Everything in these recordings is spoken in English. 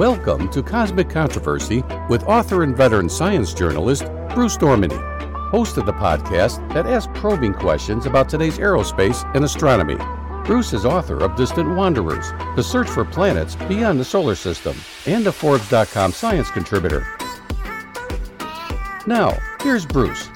Welcome to Cosmic Controversy with author and veteran science journalist Bruce Dorminey, host of the podcast that asks probing questions about today's aerospace and astronomy. Bruce is author of Distant Wanderers, The Search for Planets Beyond the Solar System, and a Forbes.com science contributor. Now, here's Bruce.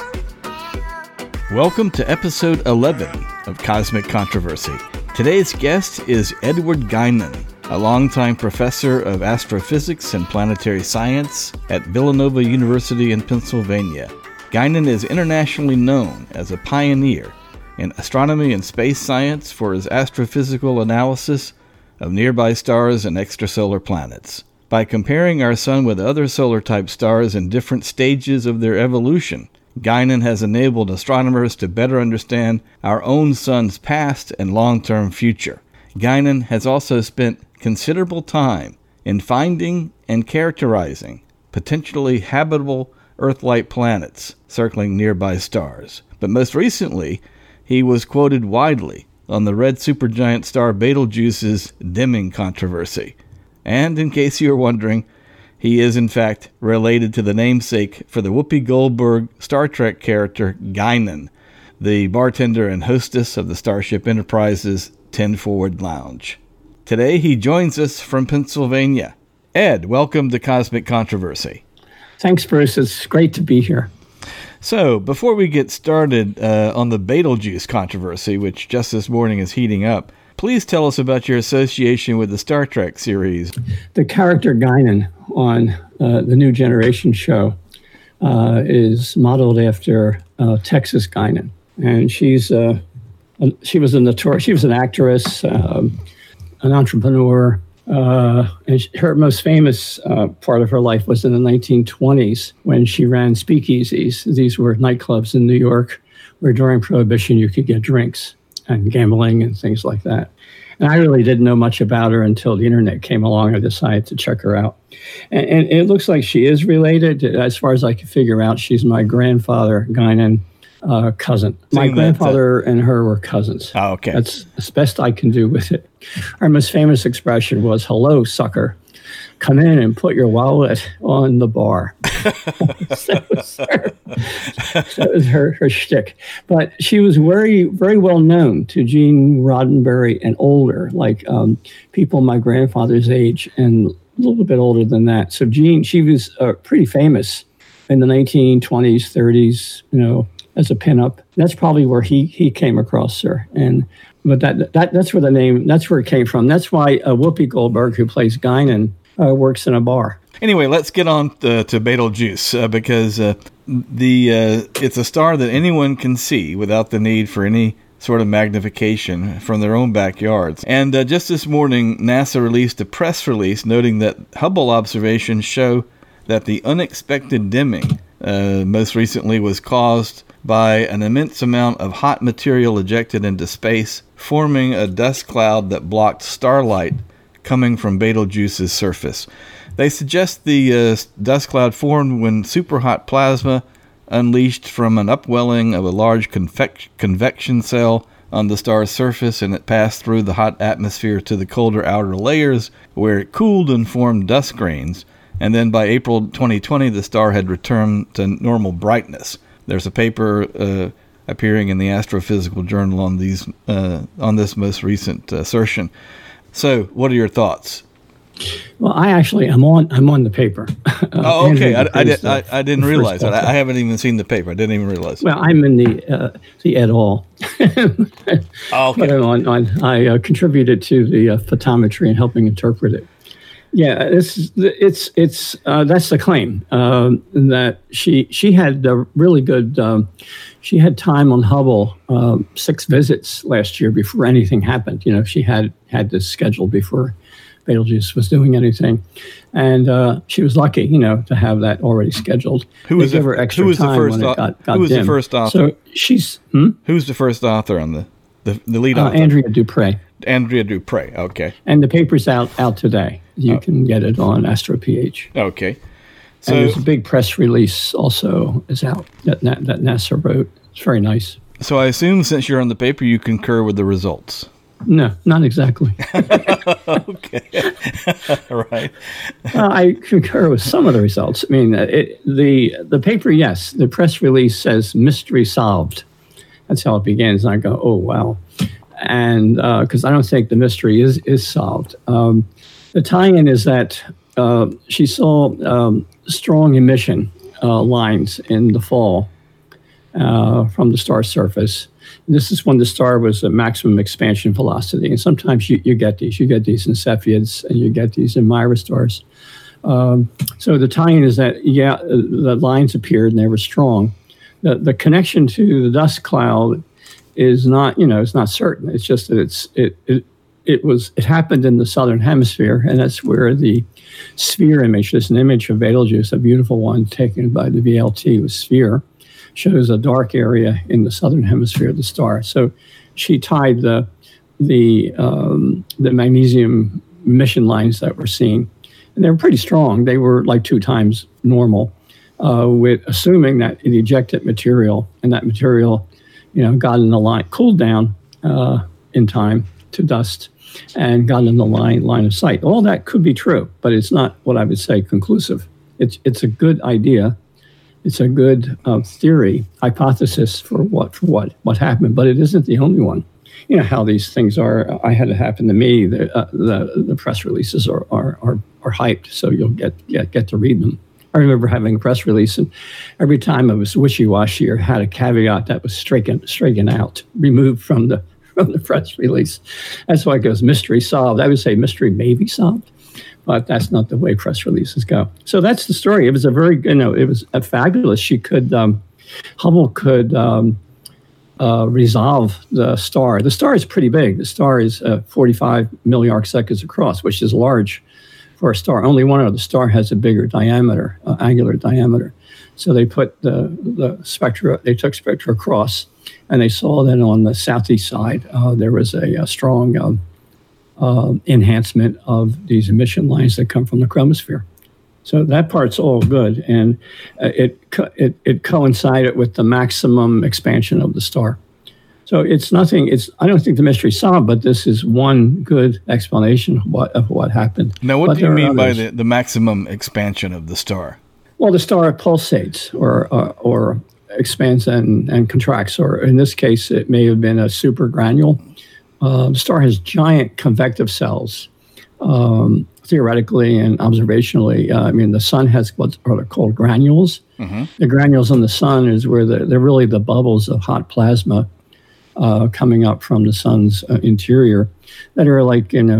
Welcome to episode 11 of Cosmic Controversy. Today's guest is Edward Guinan, a longtime professor of astrophysics and planetary science at Villanova University in Pennsylvania. Guinan is internationally known as a pioneer in astronomy and space science for his astrophysical analysis of nearby stars and extrasolar planets. By comparing our Sun with other solar-type stars in different stages of their evolution, Guinan has enabled astronomers to better understand our own Sun's past and long-term future. Guinan has also spent considerable time in finding and characterizing potentially habitable Earth-like planets circling nearby stars. But most recently, he was quoted widely on the red supergiant star Betelgeuse's dimming controversy. And in case you are wondering, he is in fact related to the namesake for the Whoopi Goldberg Star Trek character Guinan, the bartender and hostess of the Starship Enterprise's 10 Forward Lounge. Today he joins us from Pennsylvania. Ed, welcome to Cosmic Controversy. Thanks, Bruce. It's great to be here. So, before we get started on the Betelgeuse controversy, which just this morning is heating up, please tell us about your association with the Star Trek series. The character Guinan on the New Generation show is modeled after Texas Guinan, and she was an actress, an entrepreneur, and her most famous part of her life was in the 1920s when she ran speakeasies. These were nightclubs in New York where during Prohibition you could get drinks and gambling and things like that. And I really didn't know much about her until the internet came along. I decided to check her out. And it looks like she is related. As far as I can figure out, she's my grandfather Guinan cousin. My grandfather and her were cousins. Oh, okay. That's as best I can do with it. Our most famous expression was, "Hello, sucker. Come in and put your wallet on the bar." That was her shtick. But she was very, very well known to Gene Roddenberry and older, like people my grandfather's age and a little bit older than that. So Gene, she was pretty famous in the 1920s, 30s, as a pinup. That's probably where he came across her, but that's where it came from. That's why Whoopi Goldberg, who plays Guinan, works in a bar. Anyway, let's get on to Betelgeuse because it's a star that anyone can see without the need for any sort of magnification from their own backyards. And just this morning, NASA released a press release noting that Hubble observations show that the unexpected dimming most recently was caused by an immense amount of hot material ejected into space, forming a dust cloud that blocked starlight coming from Betelgeuse's surface. They suggest the dust cloud formed when superhot plasma unleashed from an upwelling of a large convection cell on the star's surface, and it passed through the hot atmosphere to the colder outer layers, where it cooled and formed dust grains. And then by April 2020, the star had returned to normal brightness. There's a paper appearing in the Astrophysical Journal on these on this most recent assertion. So, what are your thoughts? Well, I actually I'm on the paper. Oh, okay. I didn't realize that. I haven't even seen the paper. I didn't even realize. Well, I'm in the et al. Okay. But I contributed to the photometry and helping interpret it. Yeah, it's that's the claim that she had a really good she had time on Hubble 6 visits last year before anything happened. She had this scheduled before Betelgeuse was doing anything, and she was lucky to have that already scheduled. Who was the first author? So she's who's the first author on the lead author? Andrea Dupree. Andrea Dupree, okay. And the paper's out today. You can get it on AstroPH. Okay. So, and there's a big press release also is out that NASA wrote. It's very nice. So I assume since you're on the paper, you concur with the results. No, not exactly. Okay. Right. I concur with some of the results. I mean, the paper, yes, the press release says mystery solved. That's how it begins. And I go, oh, wow. And because I don't think the mystery is solved. The tie-in is that she saw strong emission lines in the fall from the star's surface. And this is when the star was at maximum expansion velocity. And sometimes you get these. You get these in Cepheids and you get these in Myra stars. So the tie-in is that, yeah, the lines appeared and they were strong. The connection to the dust cloud is not, it's not certain. It's just that it happened in the southern hemisphere, and that's where the sphere image, this an image of Betelgeuse, a beautiful one taken by the VLT with sphere, shows a dark area in the southern hemisphere of the star. So she tied the magnesium emission lines that were seen, and they were pretty strong. They were like 2 times normal, with assuming that it ejected material, and that material, got in the line, cooled down in time to dust, and got in the line of sight. All that could be true, but it's not what I would say conclusive. It's a good idea. It's a good theory, hypothesis for what happened, but it isn't the only one. You know how these things are. I had it happen to me. The press releases are hyped, so you'll get to read them. I remember having a press release, and every time it was wishy-washy or had a caveat that was stricken out, removed from the press release. That's why it goes mystery solved. I would say mystery may be solved, but that's not the way press releases go. So that's the story. It was a very, it was a fabulous. She could, Hubble could resolve the star. The star is pretty big. The star is 45 milliarc seconds across, which is large for a star. Only one other star has a bigger diameter, angular diameter. So they put the spectra, they took spectra across, and they saw that on the southeast side, there was a strong enhancement of these emission lines that come from the chromosphere. So that part's all good, and it coincided with the maximum expansion of the star. So it's nothing. I don't think the mystery solved, but this is one good explanation of what happened. Now, what do you mean by the maximum expansion of the star? Well, the star pulsates or expands and contracts, or in this case, it may have been a supergranule. The star has giant convective cells, theoretically and observationally. The sun has what are called granules. Mm-hmm. The granules on the sun is where they're really the bubbles of hot plasma coming up from the sun's interior that are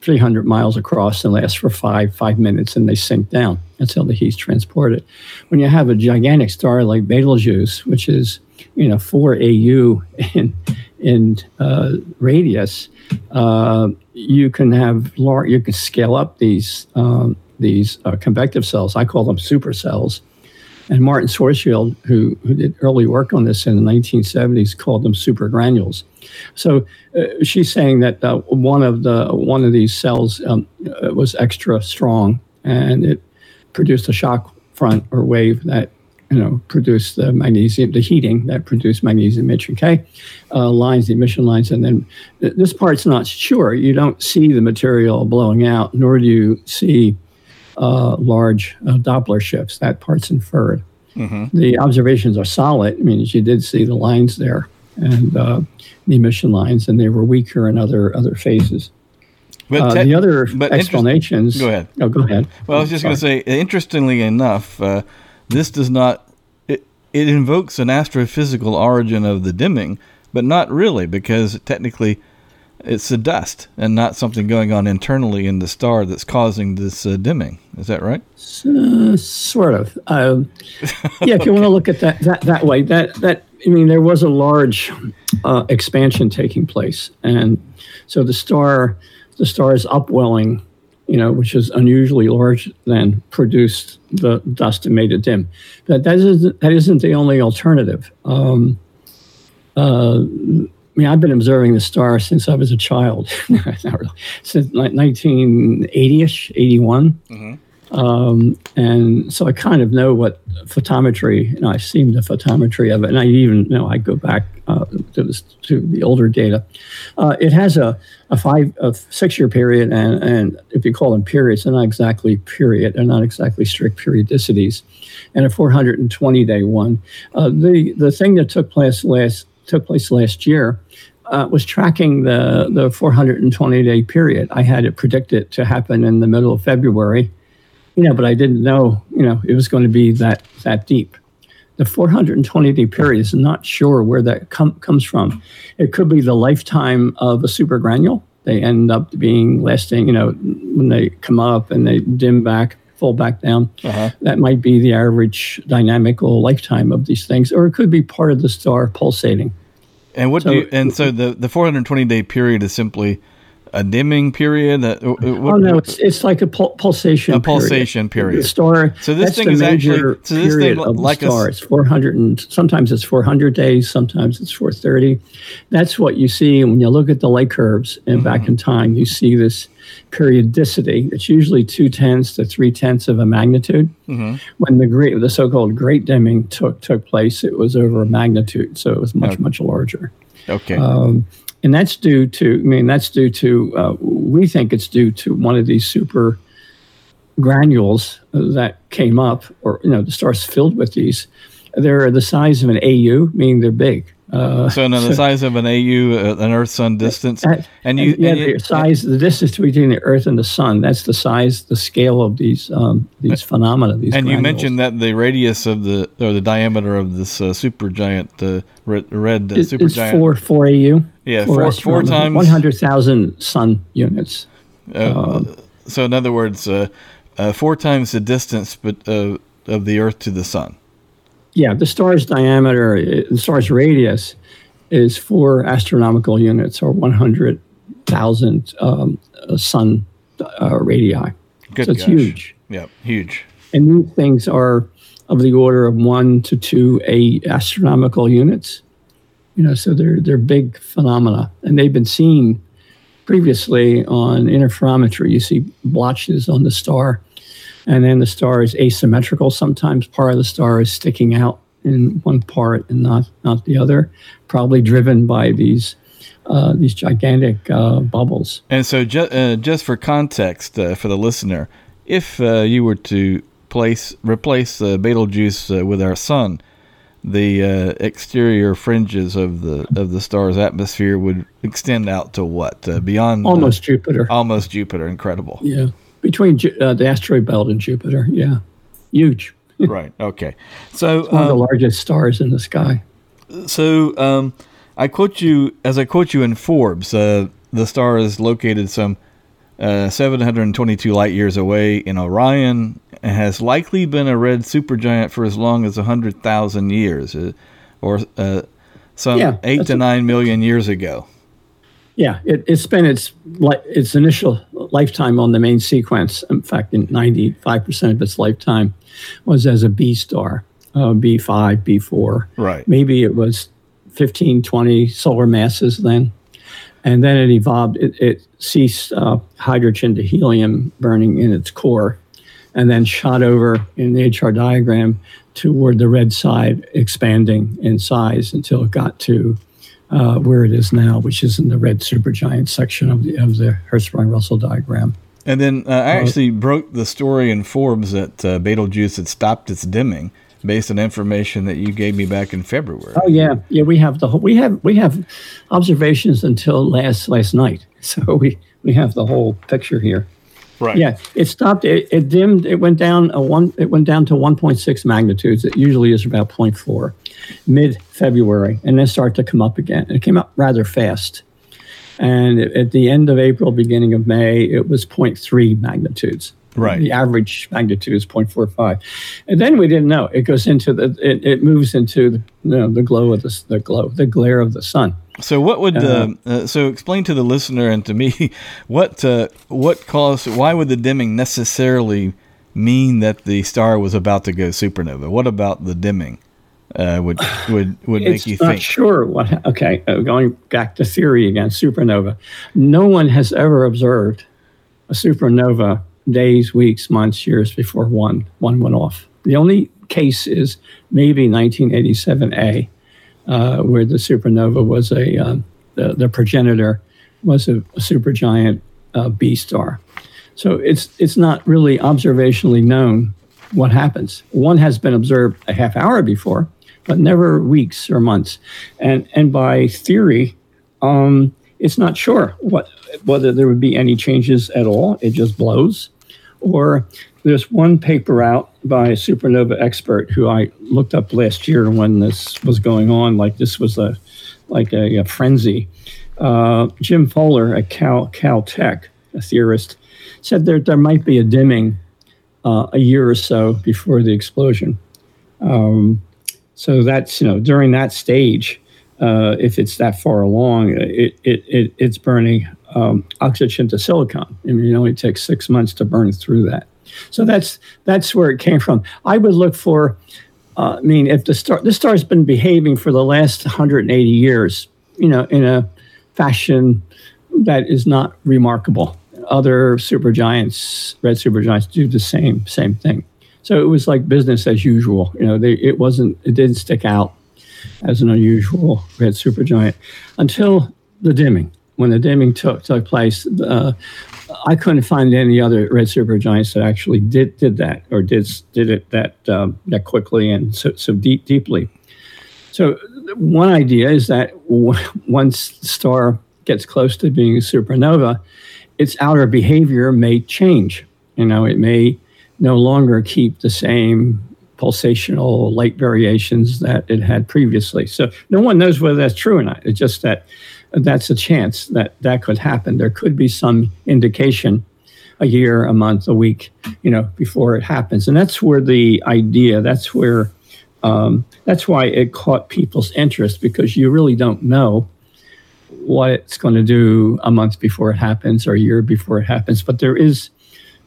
300 miles across and last for five minutes, and they sink down. That's how the heat's transported. When you have a gigantic star like Betelgeuse, which is 4 AU in radius, you can scale up these convective cells. I call them supercells. And Martin Schwarzschild, who did early work on this in the 1970s, called them supergranules. So she's saying that one of these cells was extra strong, and it produced a shock front or wave that produced the magnesium, the heating that produced magnesium HK lines, the emission lines. And then this part's not sure. You don't see the material blowing out, nor do you see large Doppler shifts. That part's inferred. Mm-hmm. The observations are solid. You did see the lines there and the emission lines, and they were weaker in other phases. But the other explanations... Go ahead. Oh, go ahead. Well, I was just going to say, interestingly enough, this does not... It invokes an astrophysical origin of the dimming, but not really, because technically it's the dust and not something going on internally in the star that's causing this dimming. Is that right? Sort of. Yeah, if you want to look at that way, there was a large expansion taking place. And so the star's upwelling, which is unusually large, then produced the dust and made it dim. But that isn't the only alternative. I've been observing the star since I was a child, since 1980-ish, 81. Mm-hmm. And so I kind of know what photometry, you know, I've seen the photometry of it, and I even, you know, I go back to the older data. It has a six-year period, and if you call them periods, they're not exactly period, they're not exactly strict periodicities, and a 420-day one. The thing that took place last year was tracking the 420-day period. I had it predicted to happen in the middle of February, you know, but I didn't know, you know, it was going to be that deep. The 420-day period is not sure where that comes from. It could be the lifetime of a supergranule. They end up being lasting, you know, when they come up and they dim back, fall back down. Uh-huh. That might be the average dynamical lifetime of these things, or it could be part of the star pulsating. And so the 420-day period is simply a dimming period? It's like a pulsation. A pulsation period. The star. So this thing is actually so this thing like a star. It's 400 and sometimes it's 400 days, sometimes it's 430. That's what you see, and when you look at the light curves and mm-hmm. back in time, you see this periodicity. It's usually 0.2 to 0.3 of a magnitude. Mm-hmm. When the so-called great dimming took place, it was over a magnitude, so it was much larger. Okay. And that's due to, we think it's due to one of these super granules that came up, or, you know, the star's filled with these. They're the size of an AU, meaning they're big. The size of an AU, an Earth-Sun distance. The distance between the Earth and the Sun, that's the size, the scale of these phenomena, these granules. You mentioned that the radius of the diameter of this supergiant, red supergiant. It's 4 AU. Yeah, four times 100,000 sun units. So, in other words, 4 times the distance of the Earth to the Sun. Yeah, the star's diameter, the star's radius, is 4 astronomical units, or 100,000 sun radii. Good, so it's huge. Yeah, huge. And these things are of the order of 1 to 2 astronomical units. You know, so they're big phenomena, and they've been seen previously on interferometry. You see blotches on the star, and then the star is asymmetrical. Sometimes part of the star is sticking out in one part and not the other, probably driven by these gigantic bubbles. And so, just for context for the listener, if you were to replace Betelgeuse with our sun, the exterior fringes of the star's atmosphere would extend out to what? Beyond almost Jupiter. Almost Jupiter. Incredible. Yeah. Between the asteroid belt and Jupiter. Yeah. Huge. Right. Okay. So it's one of the largest stars in the sky. So I quote you in Forbes, the star is located some 722 light years away in Orion, and has likely been a red supergiant for as long as 100,000 years, or some 8 to 9 million years ago. Yeah, it spent its initial lifetime on the main sequence. In fact, 95% of its lifetime was as a B star, B5, B4. Right. Maybe it was 15, 20 solar masses then. And then it evolved. It ceased hydrogen to helium burning in its core, and then shot over in the HR diagram toward the red side, expanding in size until it got to where it is now, which is in the red supergiant section of the Hertzsprung Russell diagram. And then I actually broke the story in Forbes that Betelgeuse had stopped its dimming, based on information that you gave me back in February. Oh yeah. We have we have observations until last night, so we have the whole picture here. Right. Yeah, it stopped. It dimmed. It went down It went down to 1.6 magnitudes. It usually is about 0.4, mid-February, and then started to come up again. It came up rather fast, and at the end of April, beginning of May, it was 0.3 magnitudes. Right. The average magnitude is 0.45, and then we didn't know. It goes into it moves into the glow of the glare of the sun. So what would so explain to the listener and to me what caused? Why would the dimming necessarily mean that the star was about to go supernova? What about the dimming would make you think? It's not sure what. Okay, going back to theory again, supernova. No one has ever observed a supernova days, weeks, months, years before one went off. The only case is maybe 1987A, where the supernova was the progenitor was a supergiant B star. So it's not really observationally known what happens. One has been observed a half hour before, but never weeks or months. And by theory, it's not sure whether there would be any changes at all. It just blows. Or there's one paper out by a supernova expert who I looked up last year when this was going on, like this was a frenzy. Jim Fuller at Caltech, a theorist, said there might be a dimming a year or so before the explosion. So that's, during that stage, if it's that far along, it's burning oxygen to silicon. I mean, it only takes 6 months to burn through that. So that's where it came from. I would look for, if the star has been behaving for the last 180 years, in a fashion that is not remarkable. Other supergiants, red supergiants, do the same thing. So it was like business as usual. It didn't stick out as an unusual red supergiant until the dimming. When the dimming took place, I couldn't find any other red supergiants that actually did that or did it that quickly and so deeply. So one idea is that once the star gets close to being a supernova, its outer behavior may change. It may no longer keep the same pulsational light variations that it had previously. So no one knows whether that's true or not. It's just that that's a chance that could happen. There could be some indication a year, a month, a week, before it happens. And that's where the idea, that's why it caught people's interest, because you really don't know what it's going to do a month before it happens or a year before it happens. But there is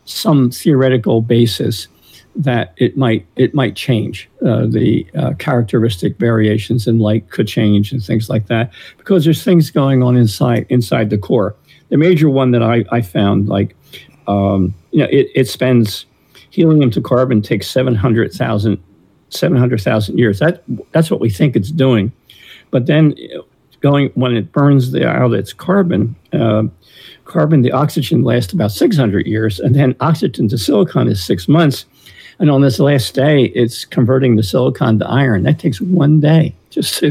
some theoretical basis that it might change. The characteristic variations in light could change and things like that, because there's things going on inside the core. The major one that I found, it spends helium to carbon takes 700,000 years. That's what we think it's doing, but then when it burns out its carbon. Carbon to oxygen lasts about 600 years, and then oxygen to silicon is 6 months. And on this last day, it's converting the silicon to iron. That takes 1 day just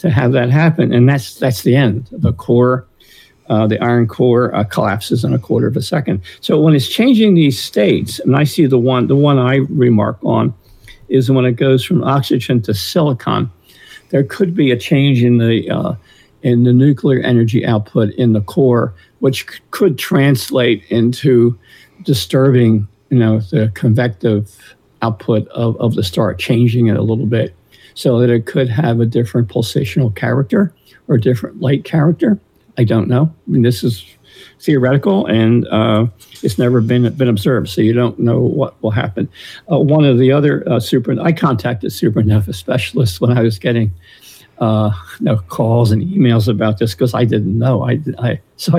to have that happen. And that's the end. The core, the iron core, collapses in 1/4 of a second. So when it's changing these states, and I see the one I remark on is when it goes from oxygen to silicon, there could be a change in the nuclear energy output in the core, which could translate into disturbing the convective output of the star, changing it a little bit so that it could have a different pulsational character or different light character. I don't know. I mean, this is theoretical, and it's never been observed, so you don't know what will happen. One of the other I contacted supernova specialists when I was getting calls and emails about this, because I didn't know. So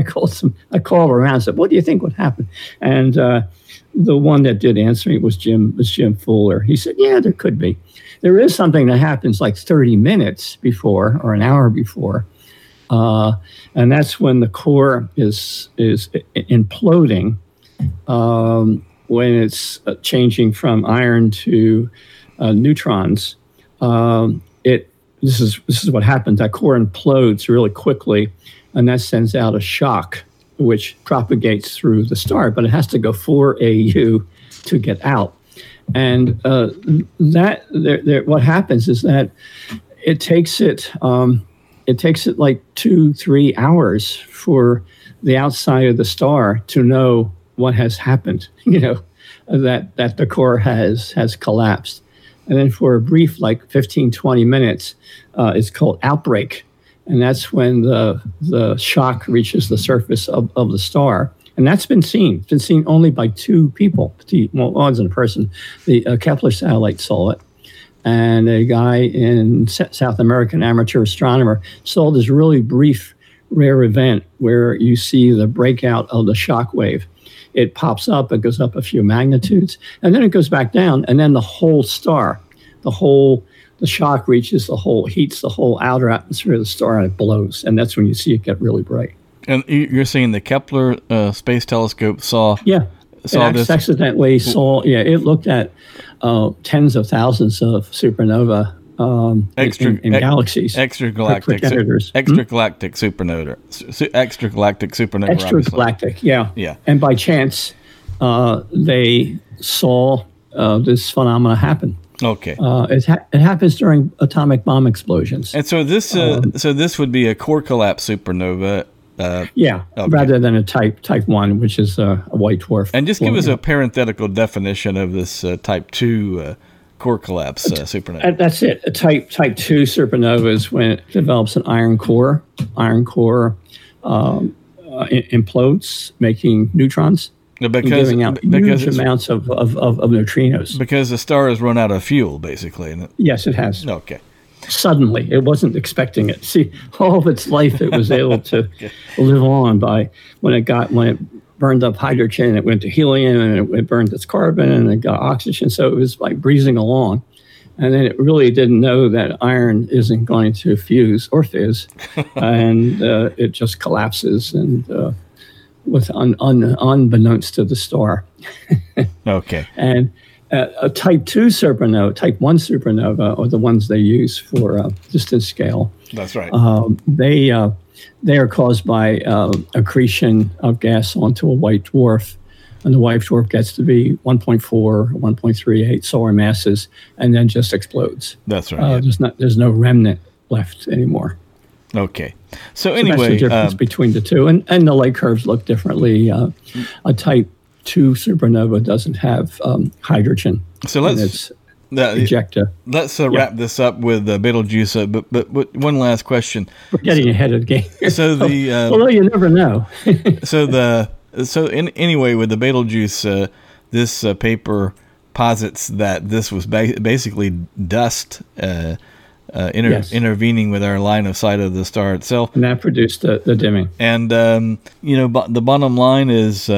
I called around and said, what do you think would happen? And the one that did answer me was Jim Fuller. He said, yeah, there could be. There is something that happens like 30 minutes before or an hour before. And that's when the core is imploding, when it's changing from iron to neutrons. This is what happens. That core implodes really quickly, and that sends out a shock, which propagates through the star. But it has to go 4 AU to get out. And what happens is that it takes it. It takes it like 2-3 hours for the outside of the star to know what has happened. That the core has collapsed. And then for a brief, 15-20 minutes, it's called outbreak. And that's when the shock reaches the surface of the star. And that's been seen. It's been seen only by 2 people. Well, it wasn't a person. The Kepler satellite saw it. And a guy in South American amateur astronomer saw this really brief, rare event where you see the breakout of the shock wave. It pops up, it goes up a few magnitudes, and then it goes back down, and then the whole star, the shock reaches the whole, heats the whole outer atmosphere of the star, and it blows, and that's when you see it get really bright. And you're saying the Kepler Space Telescope saw this accidentally, it looked at tens of thousands of supernova galaxies, extragalactic supernova. Yeah. And by chance, they saw this phenomena happen. Okay. It happens during atomic bomb explosions. And so this, this would be a core collapse supernova. Rather than a type 1, which is a white dwarf. And just give us a parenthetical definition of this type 2 core collapse supernova. That's it. A type 2 supernova is when it develops an iron core. Iron core implodes, making neutrons. Because, giving out huge amounts of neutrinos. Because the star has run out of fuel, basically. Isn't it? Yes, it has. Okay. Suddenly, it wasn't expecting it. See, all of its life, it was able to live on by when it burned up hydrogen, it went to helium, and it burned its carbon, and it got oxygen. So it was like breezing along, and then it really didn't know that iron isn't going to fuse or fizz, and it just collapses, and with unbeknownst to the star. Okay. And a type 2 supernova, type 1 supernova, are the ones they use for distance scale. That's right. They are caused by accretion of gas onto a white dwarf, and the white dwarf gets to be 1.4, 1.38 solar masses, and then just explodes. That's right. There's no remnant left anymore. Okay. So anyway, that's the difference between the two, and the light curves look differently. A type 2 supernova doesn't have hydrogen. So let's ejector. Let's wrap this up with Betelgeuse. But one last question. We're getting ahead of the game. So the although you never know. Anyway, with the Betelgeuse, this paper posits that this was basically dust. Intervening with our line of sight of the star itself. And that produced the dimming. And, the bottom line is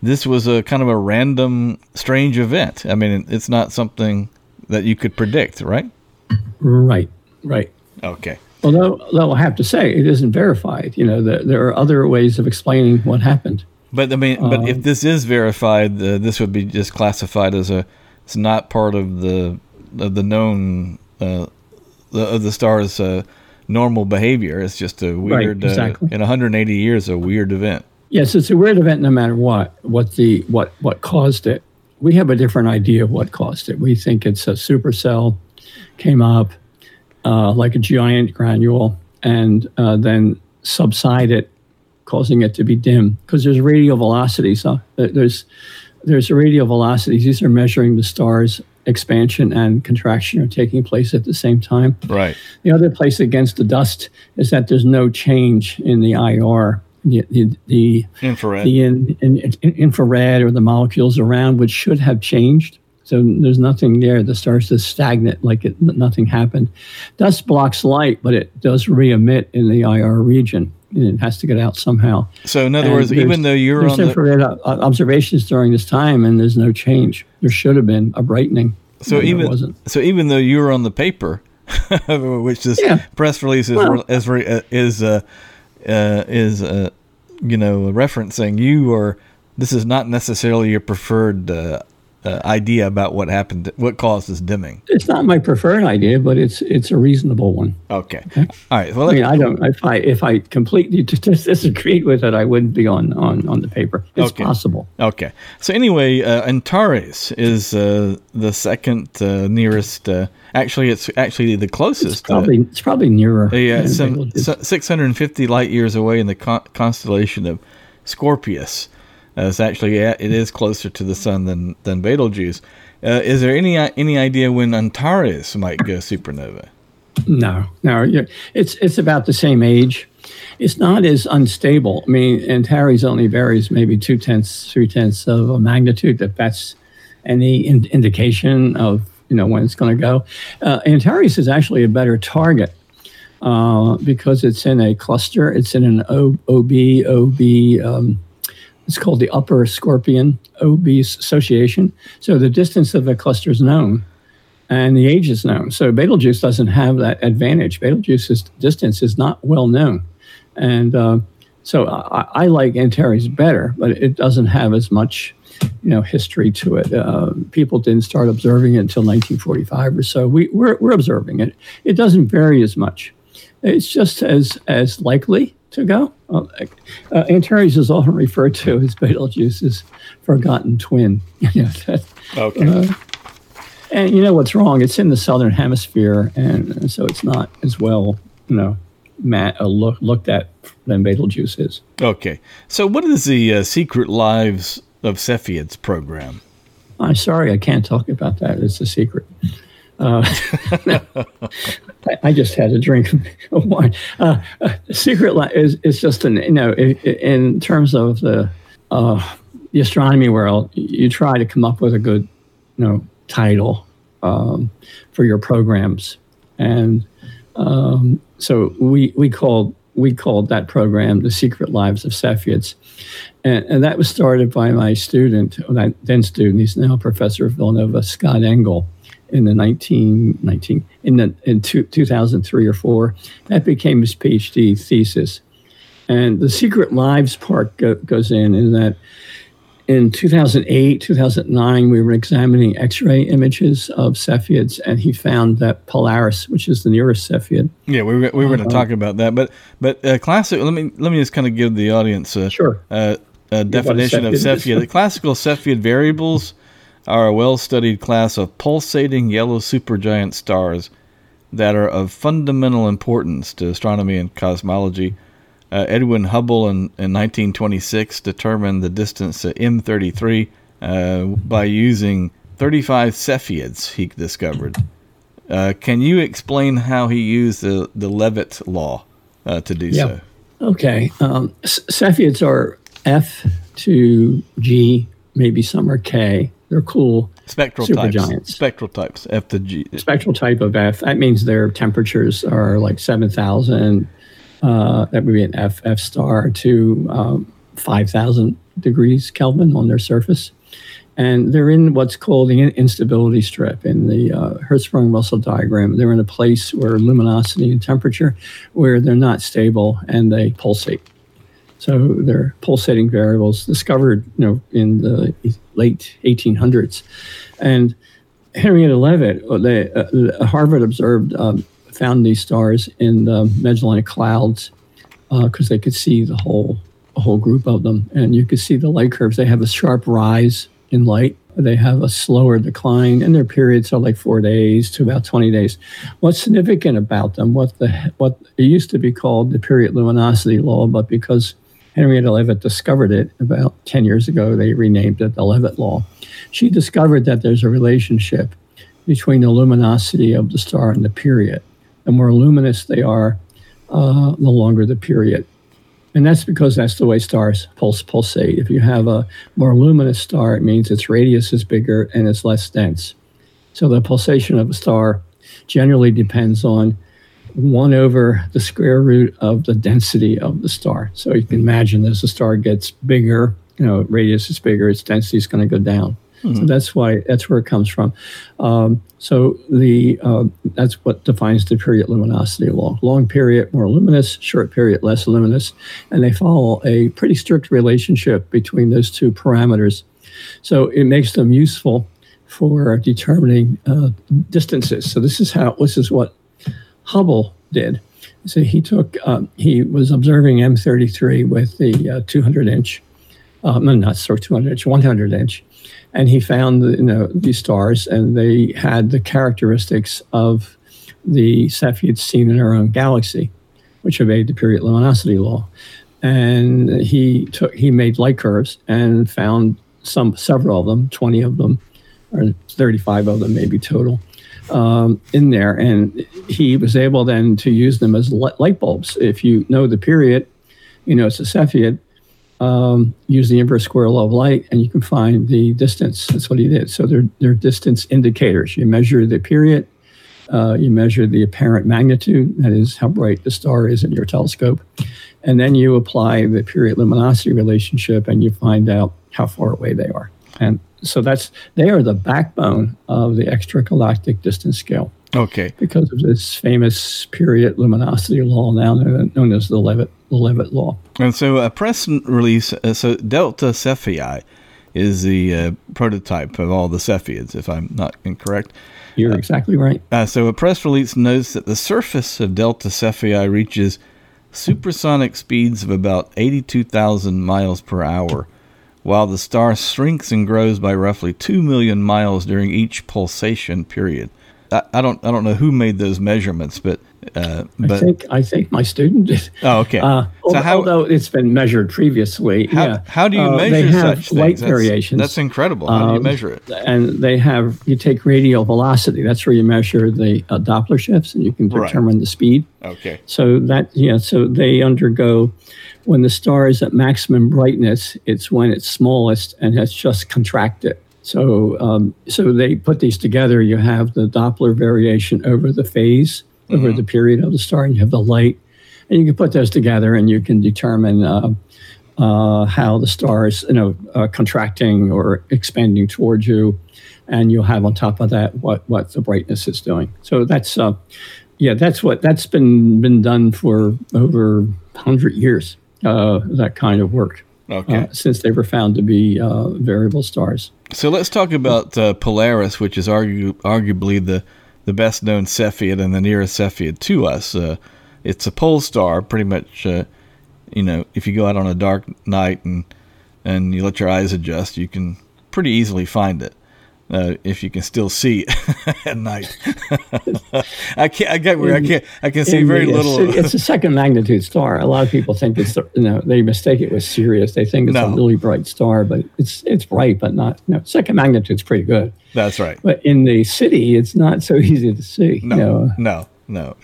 this was a kind of a random, strange event. I mean, it's not something that you could predict, right? Right. Okay. Although I have to say, it isn't verified. There are other ways of explaining what happened. But, but if this is verified, this would be just classified as it's not part of the known of the star's normal behavior. It's just a weird, in 180 years, a weird event. Yes, it's a weird event no matter what caused it. We have a different idea of what caused it. We think it's a supercell came up like a giant granule and then subsided, causing it to be dim. Because there's radial velocities. There's radial velocities. These are measuring the star's expansion and contraction are taking place at the same time. Right. The other place against the dust is that there's no change in the IR, the infrared, infrared or the molecules around, which should have changed. So there's nothing there. The star's just stagnant, nothing happened. Dust blocks light, but it does re-emit in the IR region. It has to get out somehow. So in other words, even though you're on infrared observations during this time and there's no change, there should have been a brightening. So even though you're on the paper, which this press release is referencing, this is not necessarily your preferred idea about what happened, what caused this dimming. It's not my preferred idea, but it's a reasonable one. Okay. All right. Well, if I completely disagreed with it, I wouldn't be on the paper. It's possible. Okay. So anyway, Antares is the second nearest. It's actually the closest. It's probably nearer. Yeah, 650 light years away in the constellation of Scorpius. It is closer to the sun than Betelgeuse. Is there any idea when Antares might go supernova? No. It's about the same age. It's not as unstable. I mean, Antares only varies maybe 0.2, 0.3 of a magnitude. That's any indication of when it's going to go. Antares is actually a better target. Because it's in a cluster. It's in an OB It's called the Upper Scorpion OB Association. So the distance of the cluster is known and the age is known. So Betelgeuse doesn't have that advantage. Betelgeuse's distance is not well known. And so I like Antares better, but it doesn't have as much, you know, history to it. People didn't start observing it until 1945 or so. We're observing it. It doesn't vary as much. It's just as likely to go. Antares is often referred to as Betelgeuse's forgotten twin. And you know what's wrong? It's in the southern hemisphere, and so it's not as well, you know, looked at than Betelgeuse is. Okay. So what is the Secret Lives of Cepheids program? I'm sorry, I can't talk about that. It's a secret. I just had a drink of wine. Secret Life is just an, you know, in terms of the astronomy world, you try to come up with a good, you know, title for your programs, and so we called that program the Secret Lives of Cepheids, and that was started by my student, my then student. He's now professor of Villanova, Scott Engel. In the 2003 or 4, that became his PhD thesis. And the Secret Lives part goes in that in 2008, 2009, we were examining X-ray images of Cepheids, and he found that Polaris, which is the nearest Cepheid. Yeah, we were going to talk about that, but classic. Let me just kind of give the audience a definition of Cepheid. The classical Cepheid variables are a well-studied class of pulsating yellow supergiant stars that are of fundamental importance to astronomy and cosmology. Edwin Hubble in 1926 determined the distance to M33 by using 35 Cepheids he discovered. Can you explain how he used the Leavitt Law to do so? Okay. Cepheids are F to G, maybe some are K. They're cool supergiants. Spectral types, F to G. Spectral type of F. That means their temperatures are like 7,000. That would be an F star to 5,000 degrees Kelvin on their surface. And they're in what's called the instability strip in the Hertzsprung Russell diagram. They're in a place where luminosity and temperature, where they're not stable and they pulsate. So they're pulsating variables discovered, you know, in the late 1800s. And Henrietta Leavitt, Harvard observed, found these stars in the Magellanic Clouds because they could see a whole group of them. And you could see the light curves. They have a sharp rise in light. They have a slower decline, and their periods are like 4 days to about 20 days. What's significant about them, what it used to be called the period luminosity law, but because Henrietta Leavitt discovered it about 10 years ago, they renamed it the Leavitt Law. She discovered that there's a relationship between the luminosity of the star and the period. The more luminous they are, the longer the period. And that's because that's the way stars pulsate. If you have a more luminous star, it means its radius is bigger and it's less dense. So the pulsation of a star generally depends on 1/4 the square root of the density of the star. So you can imagine as the star gets bigger, you know, radius is bigger, its density is going to go down. Mm-hmm. So that's where it comes from. So that's what defines the period luminosity law. Long period, more luminous; short period, less luminous. And they follow a pretty strict relationship between those two parameters. So it makes them useful for determining distances. So this is what Hubble did. So he was observing M33 with the 100 inch. And he found, you know, these stars, and they had the characteristics of the Cepheids seen in our own galaxy, which obeyed the period luminosity law. And he made light curves and found several of them, 20 of them, or 35 of them maybe total, in there. And he was able then to use them as light bulbs. If you know the period, you know it's a Cepheid. Use the inverse square law of light, and you can find the distance. That's what he did. So they're distance indicators. You measure the period, you measure the apparent magnitude, that is how bright the star is in your telescope, And then you apply the period luminosity relationship and you find out how far away they are. And so they are the backbone of the extragalactic distance scale. Okay. Because of this famous period luminosity law, now known as the Leavitt Law. And so a press release, so Delta Cephei is the prototype of all the Cepheids, if I'm not incorrect. You're exactly right. So a press release notes that the surface of Delta Cephei reaches supersonic speeds of about 82,000 miles per hour, while the star shrinks and grows by roughly 2 million miles during each pulsation period. I don't know who made those measurements, but I think my student did. Oh, okay. Although it's been measured previously. How do you measure such things? Variations. That's incredible. How do you measure it? And you take radial velocity. That's where you measure the Doppler shifts, and you can determine the speed. Okay. So so they undergo, when the star is at maximum brightness, it's when it's smallest and has just contracted. So they put these together. You have the Doppler variation over the phase, over the period of the star, and you have the light. And you can put those together, and you can determine how the star is contracting or expanding towards you. And you'll have on top of that what the brightness is doing. So that's been done for over 100 years, that kind of work. Okay. Since they were found to be variable stars. So let's talk about Polaris, which is arguably the best-known Cepheid and the nearest Cepheid to us. It's a pole star, pretty much. If you go out on a dark night and you let your eyes adjust, you can pretty easily find it, if you can still see at night. I can see very little. It's a second magnitude star. A lot of people think it's they mistake it with Sirius. They think it's a really bright star, but it's bright, but not. No, second magnitude's pretty good. That's right. But in the city, it's not so easy to see. No.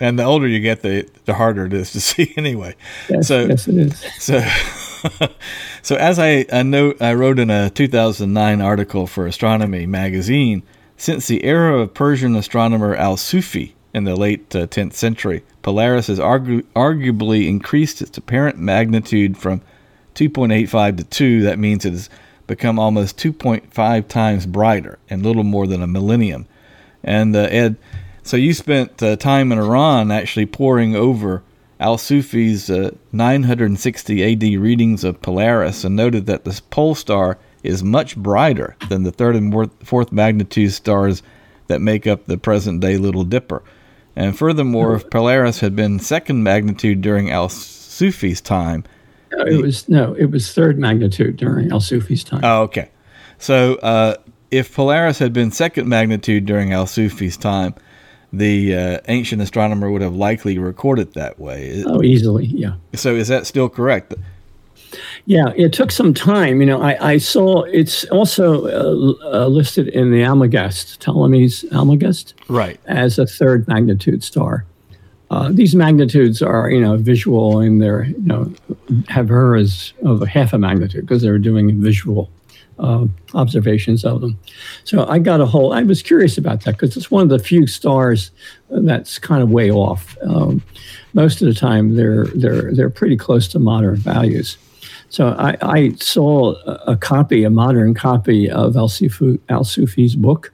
And the older you get, the harder it is to see anyway. Yes, it is. So as I know, I wrote in a 2009 article for Astronomy magazine, since the era of Persian astronomer al-Sufi in the late 10th century, Polaris has arguably increased its apparent magnitude from 2.85 to 2. That means it has become almost 2.5 times brighter in little more than a millennium. And Ed, so you spent time in Iran actually poring over Al-Sufi's 960 AD readings of Polaris and noted that this pole star is much brighter than the third and fourth magnitude stars that make up the present-day Little Dipper. And furthermore, if Polaris had been second magnitude during Al-Sufi's time... It was third magnitude during Al-Sufi's time. Oh, okay. So if Polaris had been second magnitude during Al-Sufi's time, the ancient astronomer would have likely recorded that way. Oh, easily, yeah. So is that still correct? Yeah, it took some time. I saw it's also listed in the Almagest, Ptolemy's Almagest, right, as a third magnitude star. These magnitudes are, visual, and they're, have errors of half a magnitude because they were doing visual observations of them. So I was curious about that because it's one of the few stars that's kind of way off. Most of the time they're pretty close to modern values. So I saw a modern copy of Al-Sufi's book.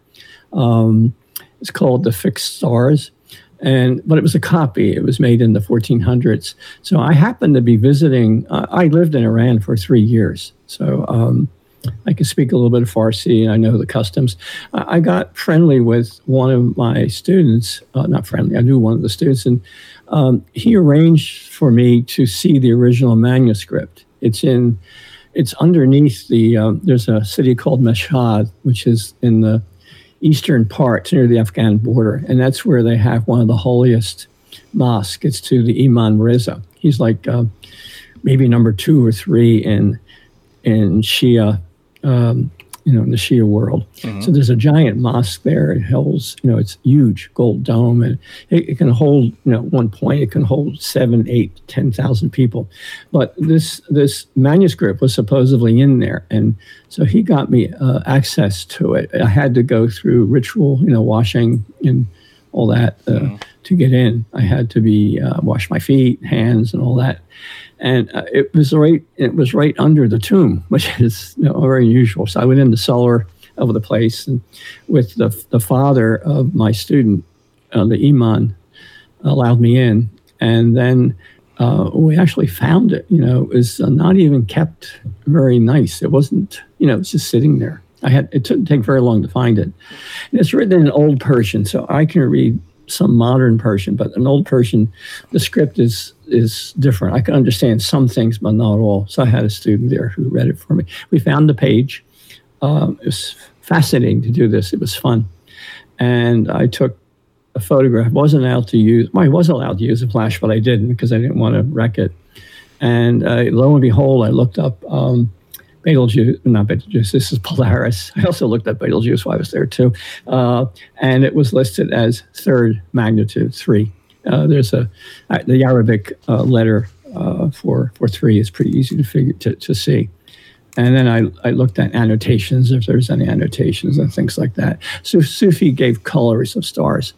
It's called The Fixed Stars. But it was a copy. It was made in the 1400s. So I happened to be visiting. I lived in Iran for 3 years. So, I can speak a little bit of Farsi, and I know the customs. I got friendly with one of my students, not friendly, I knew one of the students, and he arranged for me to see the original manuscript. It's underneath there's a city called Mashhad, which is in the eastern part near the Afghan border, and that's where they have one of the holiest mosques. It's to the Imam Reza. He's like maybe number 2 or 3 in Shia, in the Shia world. Mm-hmm. So there's a giant mosque there. It holds, it's huge gold dome, and it can hold, at one point it can hold 7, 8, 10,000 people. But this manuscript was supposedly in there. And so he got me access to it. I had to go through ritual, washing and all that to get in. I had to be wash my feet, hands, and all that. And it was right under the tomb, which is very unusual. So I went in the cellar of the place and with the father of my student, the imam, allowed me in. And then we actually found it. It was not even kept very nice. It wasn't, it's just sitting there. It didn't take very long to find it. And it's written in Old Persian, so I can read some modern Persian, but in Old Persian, the script is different. I can understand some things, but not all. So I had a student there who read it for me. We found the page. It was fascinating to do this. It was fun. And I took a photograph. I was allowed to use a flash, but I didn't because I didn't want to wreck it. And lo and behold, I looked up Polaris. I also looked at Betelgeuse while I was there too. And it was listed as 3rd magnitude 3. There's the Arabic letter for 3 is pretty easy to figure to see. And then I looked at annotations, if there's any annotations and things like that. So Sufi gave colors of stars.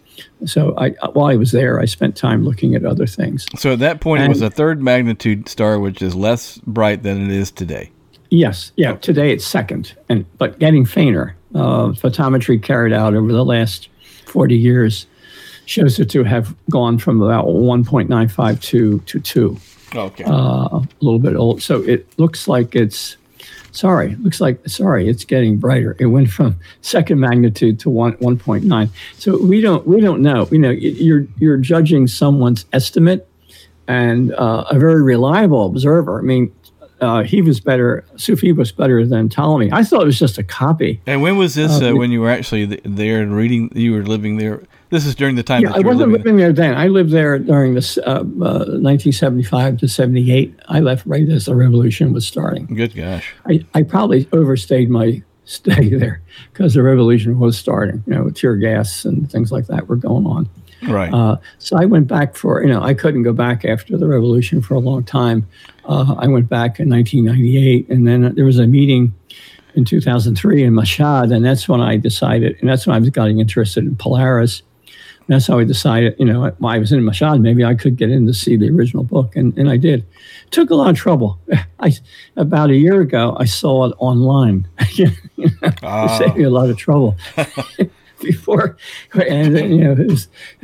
So while I was there, I spent time looking at other things. So at that point, it was a 3rd magnitude star, which is less bright than it is today. Yes. Yeah. Today it's 2nd, but getting fainter. Photometry carried out over the last 40 years shows it to have gone from about 1.952 to 2. Okay. A little bit old. So it looks like it's getting brighter. It went from 2nd magnitude to 1.9. So we don't know. You're judging someone's estimate, and a very reliable observer. Sufi was better than Ptolemy. I thought it was just a copy. And when was this, when you were actually there and reading, you were living there? This is during the time that you were living there. I wasn't living there then. I lived there during this 1975 to 78. I left right as the revolution was starting. Good gosh. I probably overstayed my stay there because the revolution was starting. Tear gas and things like that were going on. Right. So I went back I couldn't go back after the revolution for a long time. I went back in 1998, and then there was a meeting in 2003 in Mashhad, and that's when I decided, and that's when I was getting interested in Polaris. And that's how I decided, while I was in Mashhad, maybe I could get in to see the original book, and I did. It took a lot of trouble. About a year ago, I saw it online. It saved me a lot of trouble. Before, and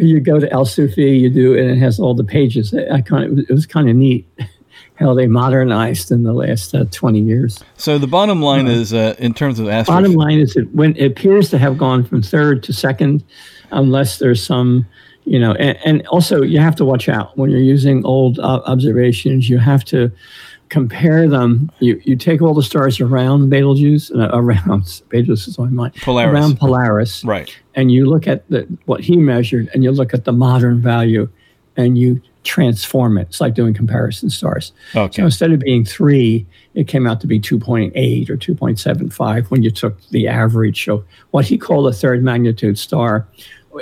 you go to al-Sufi, and it has all the pages. It was kind of neat how they modernized in the last 20 years. So the bottom line is, in terms of astrophysics. Bottom line is that when it appears to have gone from 3rd to 2nd, unless there's some, and also you have to watch out when you're using old observations. You have to compare them. You take all the stars around Betelgeuse, around Polaris, right? And you look at what he measured, and you look at the modern value, and you transform it. It's like doing comparison stars. Okay. So instead of being 3, it came out to be 2.8 or 2.75 when you took the average of what he called a 3rd magnitude star.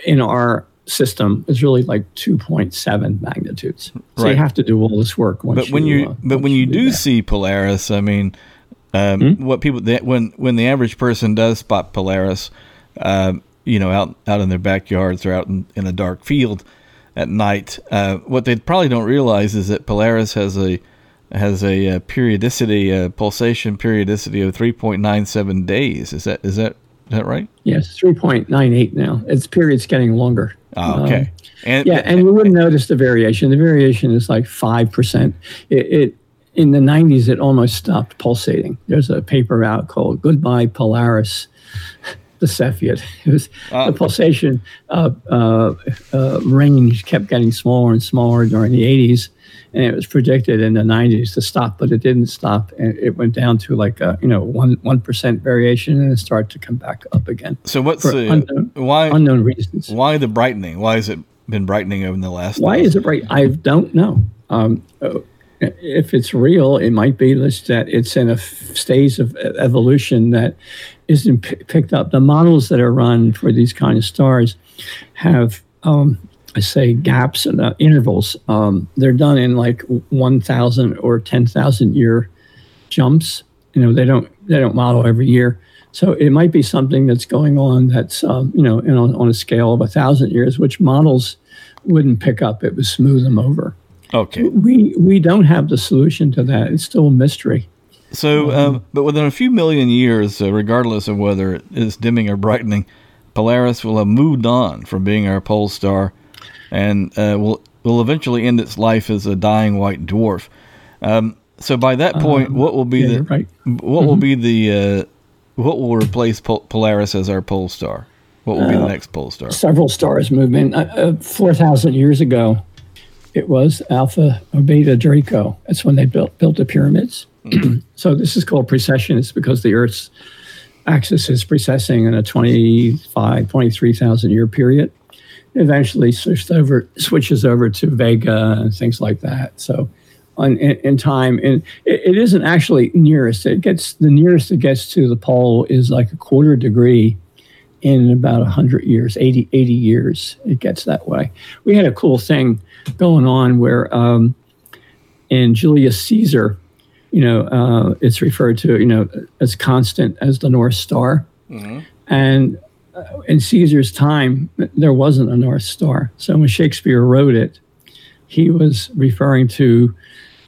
In our system is really like 2.7 magnitudes. So right. You have to do all this work. But when you do see Polaris, when the average person does spot Polaris, out in their backyards or out in a dark field at night, what they probably don't realize is that Polaris has a periodicity, a pulsation periodicity of 3.97 days. Is that right? Yes, 3.98 now. Its period's getting longer. Oh, okay. And you wouldn't notice the variation. The variation is like 5%. It in the 90s, it almost stopped pulsating. There's a paper out called "Goodbye Polaris, the Cepheid." It was the pulsation range kept getting smaller and smaller during the 80s, and it was predicted in the 90s to stop, but it didn't stop, and it went down to like 1% variation, and it started to come back up again. So what's unknown reasons? Why the brightening? Why has it been brightening over the last? Why is it bright? I don't know. If it's real, it might be that it's in a stage of evolution that isn't picked up. The models that are run for these kind of stars have, gaps and intervals. They're done in like 1,000 or 10,000 year jumps. They don't model every year. So it might be something that's going on that's on a scale of 1,000 years, which models wouldn't pick up. It would smooth them over. Okay. We don't have the solution to that. It's still a mystery. So, but within a few million years, regardless of whether it is dimming or brightening, Polaris will have moved on from being our pole star, and will eventually end its life as a dying white dwarf. So by that point, what will replace Polaris as our pole star? What will be the next pole star? Several stars movement. 4,000 years ago, it was Alpha or Beta Draco. That's when they built the pyramids. So this is called precession. It's because the Earth's axis is precessing in a 23,000 year period. It eventually switches over to Vega and things like that. So in time, and it isn't actually nearest. The nearest it gets to the pole is like a quarter degree in about 100 years, 80 years. It gets that way. We had a cool thing going on where in Julius Caesar, it's referred to, as constant as the North Star. Mm-hmm. And in Caesar's time, there wasn't a North Star. So when Shakespeare wrote it, he was referring to,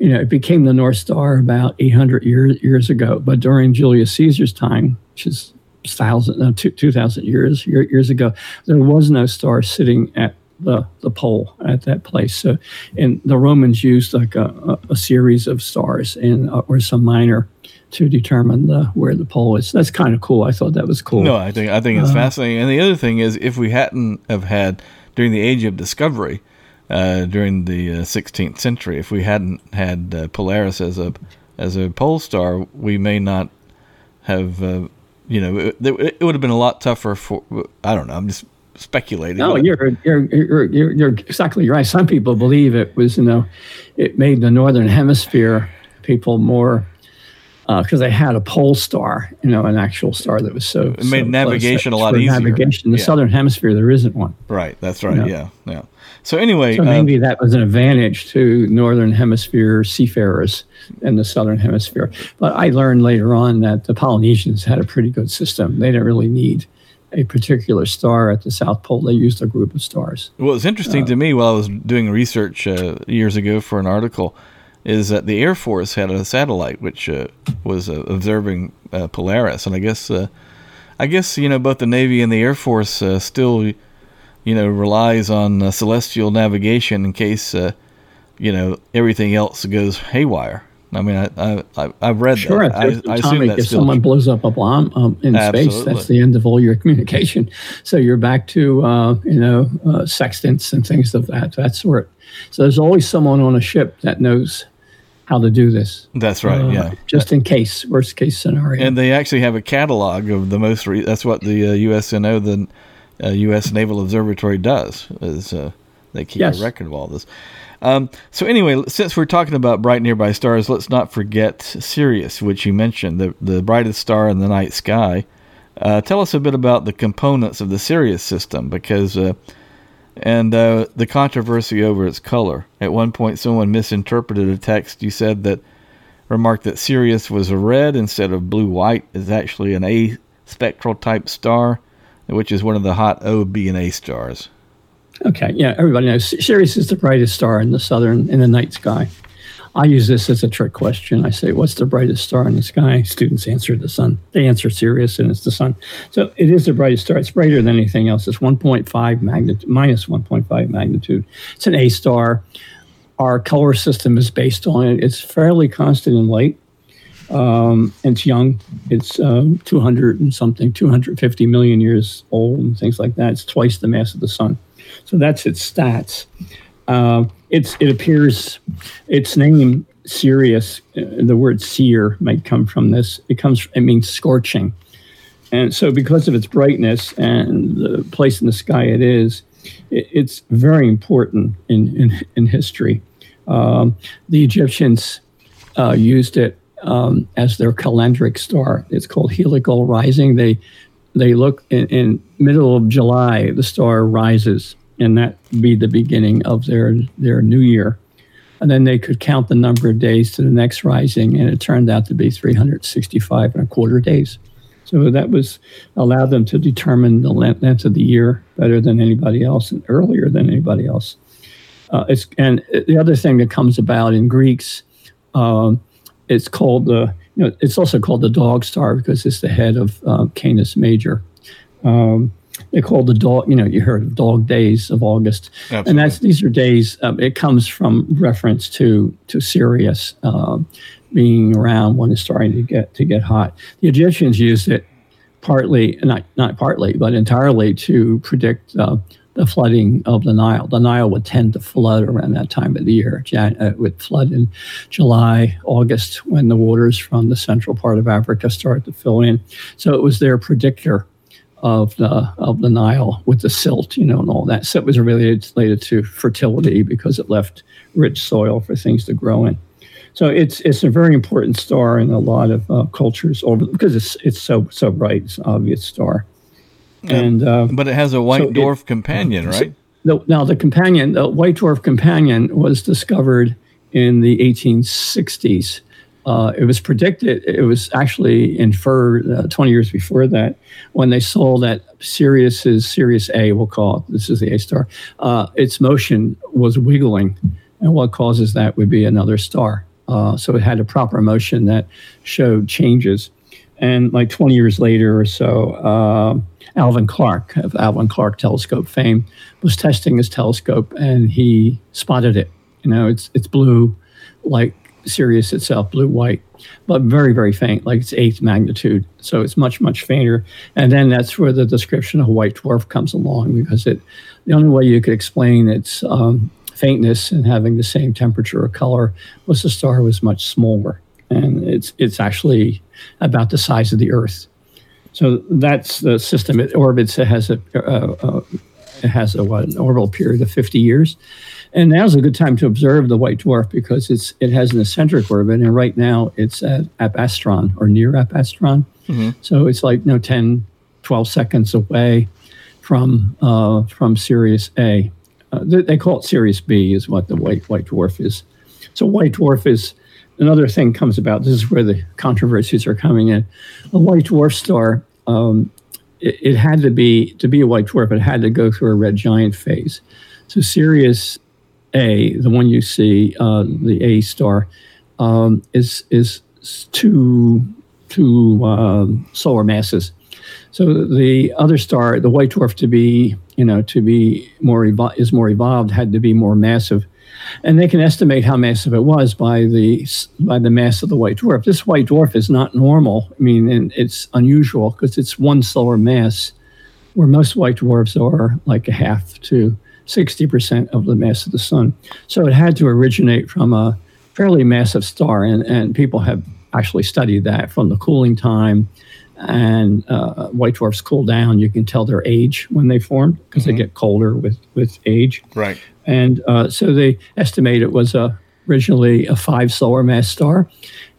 it became the North Star about 800 years ago. But during Julius Caesar's time, which is 2,000 years ago, there was no star sitting at the pole at that place. So, and the Romans used like a series of stars or some minor to determine where the pole is. That's kind of cool. I thought that was cool. No, I think it's fascinating. And the other thing is, if we hadn't have had during the Age of Discovery, during the 16th century, if we hadn't had Polaris as a pole star, we may not have. It would have been a lot tougher for. I don't know. I'm just speculating. No, you're exactly right. Some people believe it was, it made the northern hemisphere people more because they had a pole star, an actual star that was so. It made navigation a lot easier. Navigation in the southern hemisphere, there isn't one. Right. That's right. Yeah. So anyway, maybe that was an advantage to northern hemisphere seafarers and the southern hemisphere. But I learned later on that the Polynesians had a pretty good system. They didn't really need a particular star at the South Pole. They used a group of stars. Well, it's interesting to me while I was doing research years ago for an article, is that the Air Force had a satellite which was observing Polaris, and I guess both the Navy and the Air Force still. Relies on celestial navigation in case, everything else goes haywire. I mean, I've read that. Sure, atomic. If someone blows up a bomb in space, that's the end of all your communication. So you're back to, sextants and things of that sort. So there's always someone on a ship that knows how to do this. That's right, yeah. Just in case, worst case scenario. And they actually have a catalog of the most, that's what the USNO, the U.S. Naval Observatory does, is they keep a record of all this. So anyway, since we're talking about bright nearby stars, let's not forget Sirius, which you mentioned, the brightest star in the night sky. Tell us a bit about the components of the Sirius system, because and the controversy over its color. At one point, someone misinterpreted a text. You said that, remarked that Sirius was a red instead of blue-white. Is actually an A spectral type star, which is one of the hot O, B, and A stars. Okay, yeah, everybody knows Sirius is the brightest star in the night sky. I use this as a trick question. I say, what's the brightest star in the sky? Students answer the sun. They answer Sirius, and it's the sun. So it is the brightest star. It's brighter than anything else. It's minus 1.5 magnitude. It's an A star. Our color system is based on it. It's fairly constant in light. It's young. It's 250 million years old and things like that. It's twice the mass of the sun. So that's its stats. It appears, its name Sirius, the word seer might come from this. It means scorching. And so because of its brightness and the place in the sky it is, it's very important in history. The Egyptians used it as their calendric star. It's called helical rising. They look in middle of July, the star rises, and that be the beginning of their new year. And then they could count the number of days to the next rising, and it turned out to be 365 and a quarter days. So that was allowed them to determine the length of the year better than anybody else and earlier than anybody else. And the other thing that comes about in Greeks, it's called the, you know, it's also called the dog star because it's the head of Canis Major. They call the dog, you know, you heard of dog days of August. Absolutely. And that's, these are days, it comes from reference to Sirius being around when it's starting to get hot. The Egyptians used it partly, not partly, but entirely to predict the flooding of the Nile. The Nile would tend to flood around that time of the year. It would flood in July, August, when the waters from the central part of Africa started to fill in. So it was their predictor of the Nile with the silt, you know, and all that. So it was related to fertility because it left rich soil for things to grow in. So it's a very important star in a lot of cultures because it's so bright. It's an obvious star. Yeah, and but it has a white dwarf companion, right? Now the white dwarf companion was discovered in the 1860s. It was predicted, it was actually inferred 20 years before that, when they saw that Sirius A, we'll call it, this is the A star, its motion was wiggling. And what causes that would be another star. So it had a proper motion that showed changes. And like 20 years later or so, Alvin Clark, of Alvin Clark telescope fame, was testing his telescope and he spotted it. You know, it's blue, like Sirius itself, blue-white, but very, very faint, like its eighth magnitude. So it's much, much fainter. And then that's where the description of white dwarf comes along, because the only way you could explain its faintness and having the same temperature or color was the star was much smaller. And it's actually about the size of the Earth. So that's the system. It orbits. It has an orbital period of 50 years. And now's a good time to observe the white dwarf because it has an eccentric orbit, and right now it's at apastron or near apastron. Mm-hmm. So it's like 10, 12 seconds away from Sirius A. They call it Sirius B is what the white dwarf is. So white dwarf is another thing comes about. This is where the controversies are coming in. A white dwarf star, it had to be a white dwarf, it had to go through a red giant phase. So Sirius A, the one you see, the A star, is two solar masses. So the other star, the white dwarf, to be more evolved, had to be more massive, and they can estimate how massive it was by the mass of the white dwarf. This white dwarf is not normal. I mean, and it's unusual because it's one solar mass, where most white dwarfs are like a half to 60% of the mass of the sun. So it had to originate from a fairly massive star, and people have actually studied that from the cooling time. And white dwarfs cool down. You can tell their age when they formed because mm-hmm. they get colder with age. Right. And so they estimate it was originally a 5 solar mass star,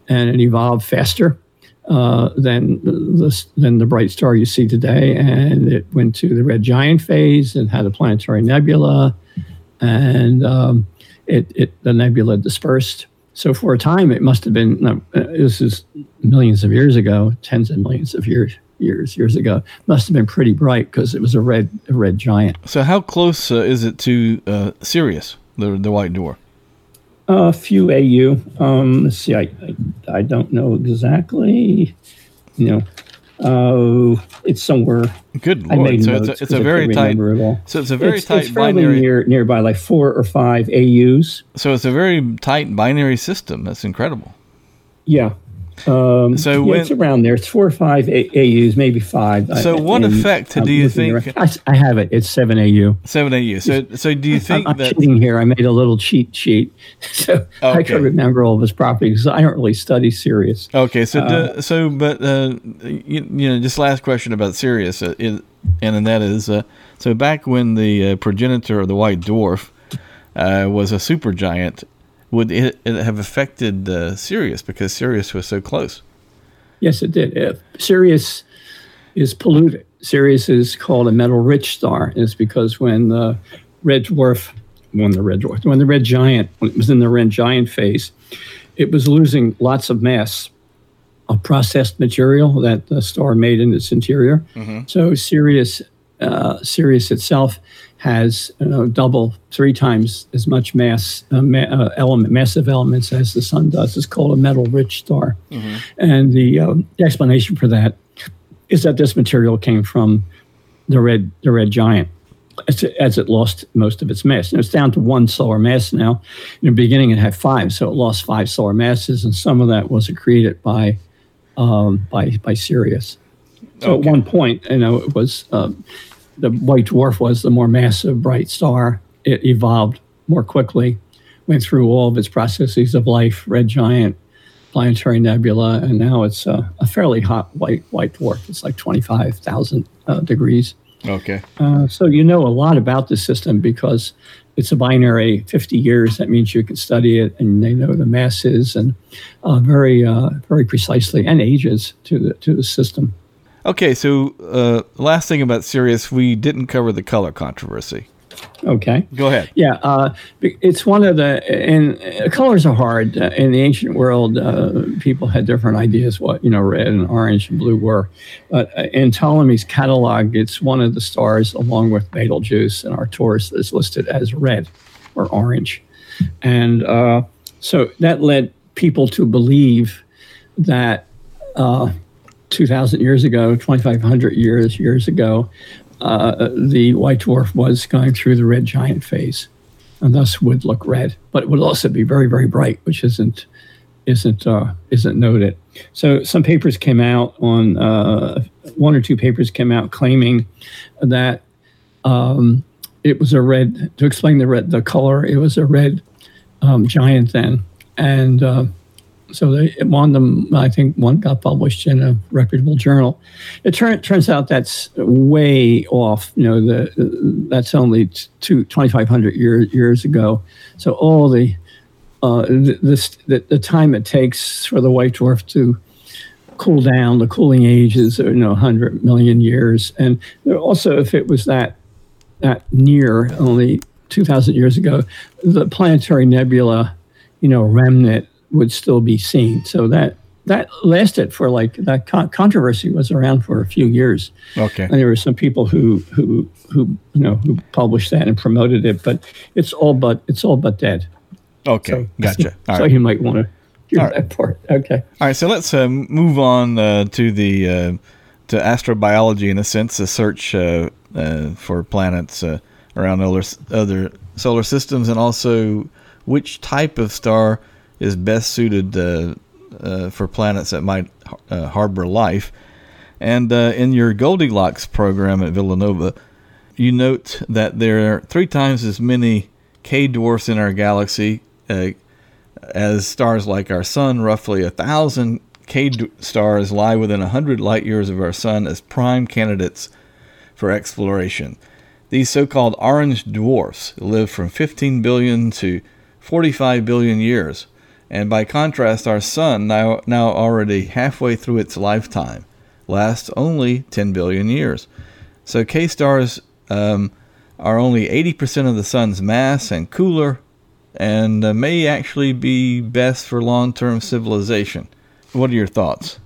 and it evolved faster than the bright star you see today. And it went to the red giant phase and had a planetary nebula, and the nebula dispersed. So for a time, it must have been, this is millions of years ago, tens of millions of years ago, must have been pretty bright because it was a red giant. So how close is it to Sirius, the white dwarf? A few AU. Let's see, I don't know exactly. You know, it's somewhere. Good Lord. So it's a very tight. So it's a very tight. It's probably binary nearby, like 4 or 5 AUs. So it's a very tight binary system. That's incredible. Yeah. So it's around there. It's 4 or 5 AUs, maybe 5. So what effect do you think? I have it. It's 7 AU. 7 AU. So do you think I'm cheating here? I made a little cheat sheet, so okay. I can remember all of his properties. I don't really study Sirius. Okay. So just last question about Sirius, and that is so back when the progenitor of the white dwarf was a supergiant. Would it have affected Sirius because Sirius was so close? Yes, it did. Sirius is polluted. Sirius is called a metal-rich star. It's because when it was in the red giant phase, it was losing lots of mass of processed material that the star made in its interior. Mm-hmm. So Sirius itself has double, 3 times as much mass, massive elements as the sun does. It's called a metal-rich star. Mm-hmm. And the explanation for that is that this material came from the red giant as it lost most of its mass. And it's down to 1 solar mass now. In the beginning, it had 5, so it lost 5 solar masses, and some of that was accreted by Sirius. So okay. At one point, it was... the white dwarf was the more massive bright star. It evolved more quickly, went through all of its processes of life, red giant, planetary nebula, and now it's a fairly hot white dwarf. It's like 25,000 degrees. Okay. So you know a lot about this system because it's a binary 50 years. That means you can study it, and they know the masses and very precisely, and ages to the system. Okay, so last thing about Sirius, we didn't cover the color controversy. Okay. Go ahead. Yeah, it's one of the, and colors are hard. In the ancient world, people had different ideas what, red and orange and blue were. But in Ptolemy's catalog, it's one of the stars along with Betelgeuse and Arcturus that's listed as red or orange. And so that led people to believe that 2,000 years ago, 2,500 years ago, the white dwarf was going through the red giant phase, and thus would look red, but it would also be very, very bright, which isn't noted. So some papers came out on 1 or 2 papers came out claiming that it was a red, to explain the color. It was a red giant then, and. So I think one got published in a reputable journal. It turns out that's way off. That's only 2,500 years ago. So all the time it takes for the white dwarf to cool down, the cooling age is 100 million years. And also, if it was that near only 2,000 years ago, the planetary nebula, remnant. Would still be seen. So that lasted for that controversy was around for a few years. Okay. And there were some people who published that and promoted it, but it's all but dead. Okay. So, gotcha. All so right. You might want to hear all that right. part. Okay. All right. So let's move on to astrobiology in a sense, the search for planets around other solar systems, and also which type of star is best suited for planets that might harbor life. And in your Goldilocks program at Villanova, you note that there are 3 times as many K-dwarfs in our galaxy as stars like our sun. Roughly 1,000 K-stars lie within 100 light years of our sun as prime candidates for exploration. These so-called orange dwarfs live from 15 billion to 45 billion years. And by contrast, our sun, now already halfway through its lifetime, lasts only 10 billion years. So K-stars are only 80% of the sun's mass and cooler, and may actually be best for long-term civilization. What are your thoughts?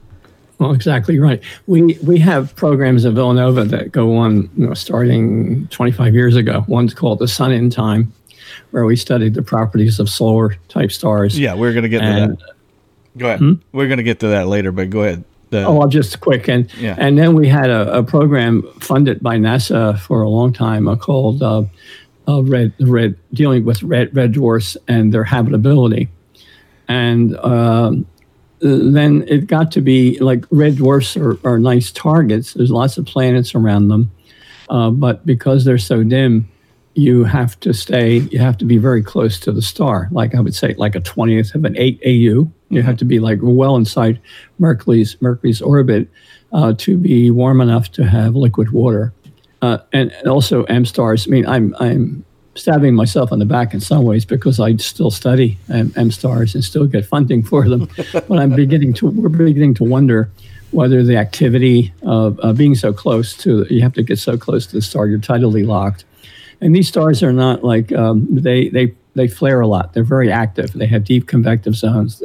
Well, exactly right. We have programs at Villanova that go on starting 25 years ago. One's called the Sun in Time, where we studied the properties of solar-type stars. Yeah, we're going to get to that. Go ahead. We're going to get to that later, but go ahead. I'll just quick. And then we had a program funded by NASA for a long time called dealing with red dwarfs and their habitability. And then it got to be like red dwarfs are nice targets. There's lots of planets around them. But because they're so dim, you have to be very close to the star. Like I would say, like a 20th of an 8 AU. You have to be like well inside Mercury's orbit to be warm enough to have liquid water. And also M stars. I mean, I'm stabbing myself on the back in some ways because I still study M stars and still get funding for them. But we're beginning to wonder whether the activity of being so close to, you have to get so close to the star, you're tidally locked. And these stars are not like, they flare a lot. They're very active. They have deep convective zones.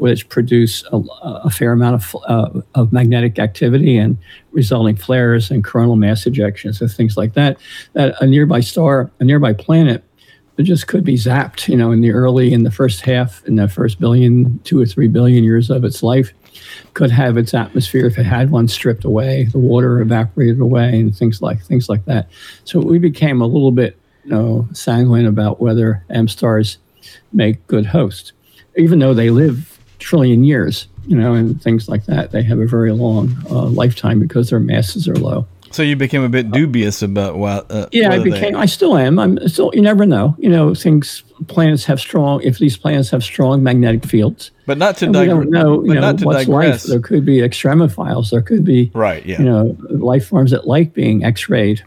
which produce a fair amount of magnetic activity and resulting flares and coronal mass ejections and things like that, that a nearby star, a nearby planet, it just could be zapped, you know, in the first 2 or 3 billion years of its life, could have its atmosphere, if it had one, stripped away, the water evaporated away, and things like that. So we became a little bit, you know, sanguine about whether M stars make good hosts, even though they live trillion years, you know, and things like that. They have a very long lifetime because their masses are low. So you became a bit dubious about why. I still am. I'm still. You never know. You know, planets have strong. If these planets have strong magnetic fields, but not to digress. We don't know. You know, what's life? There could be extremophiles. There could be you know, life forms that like being X-rayed.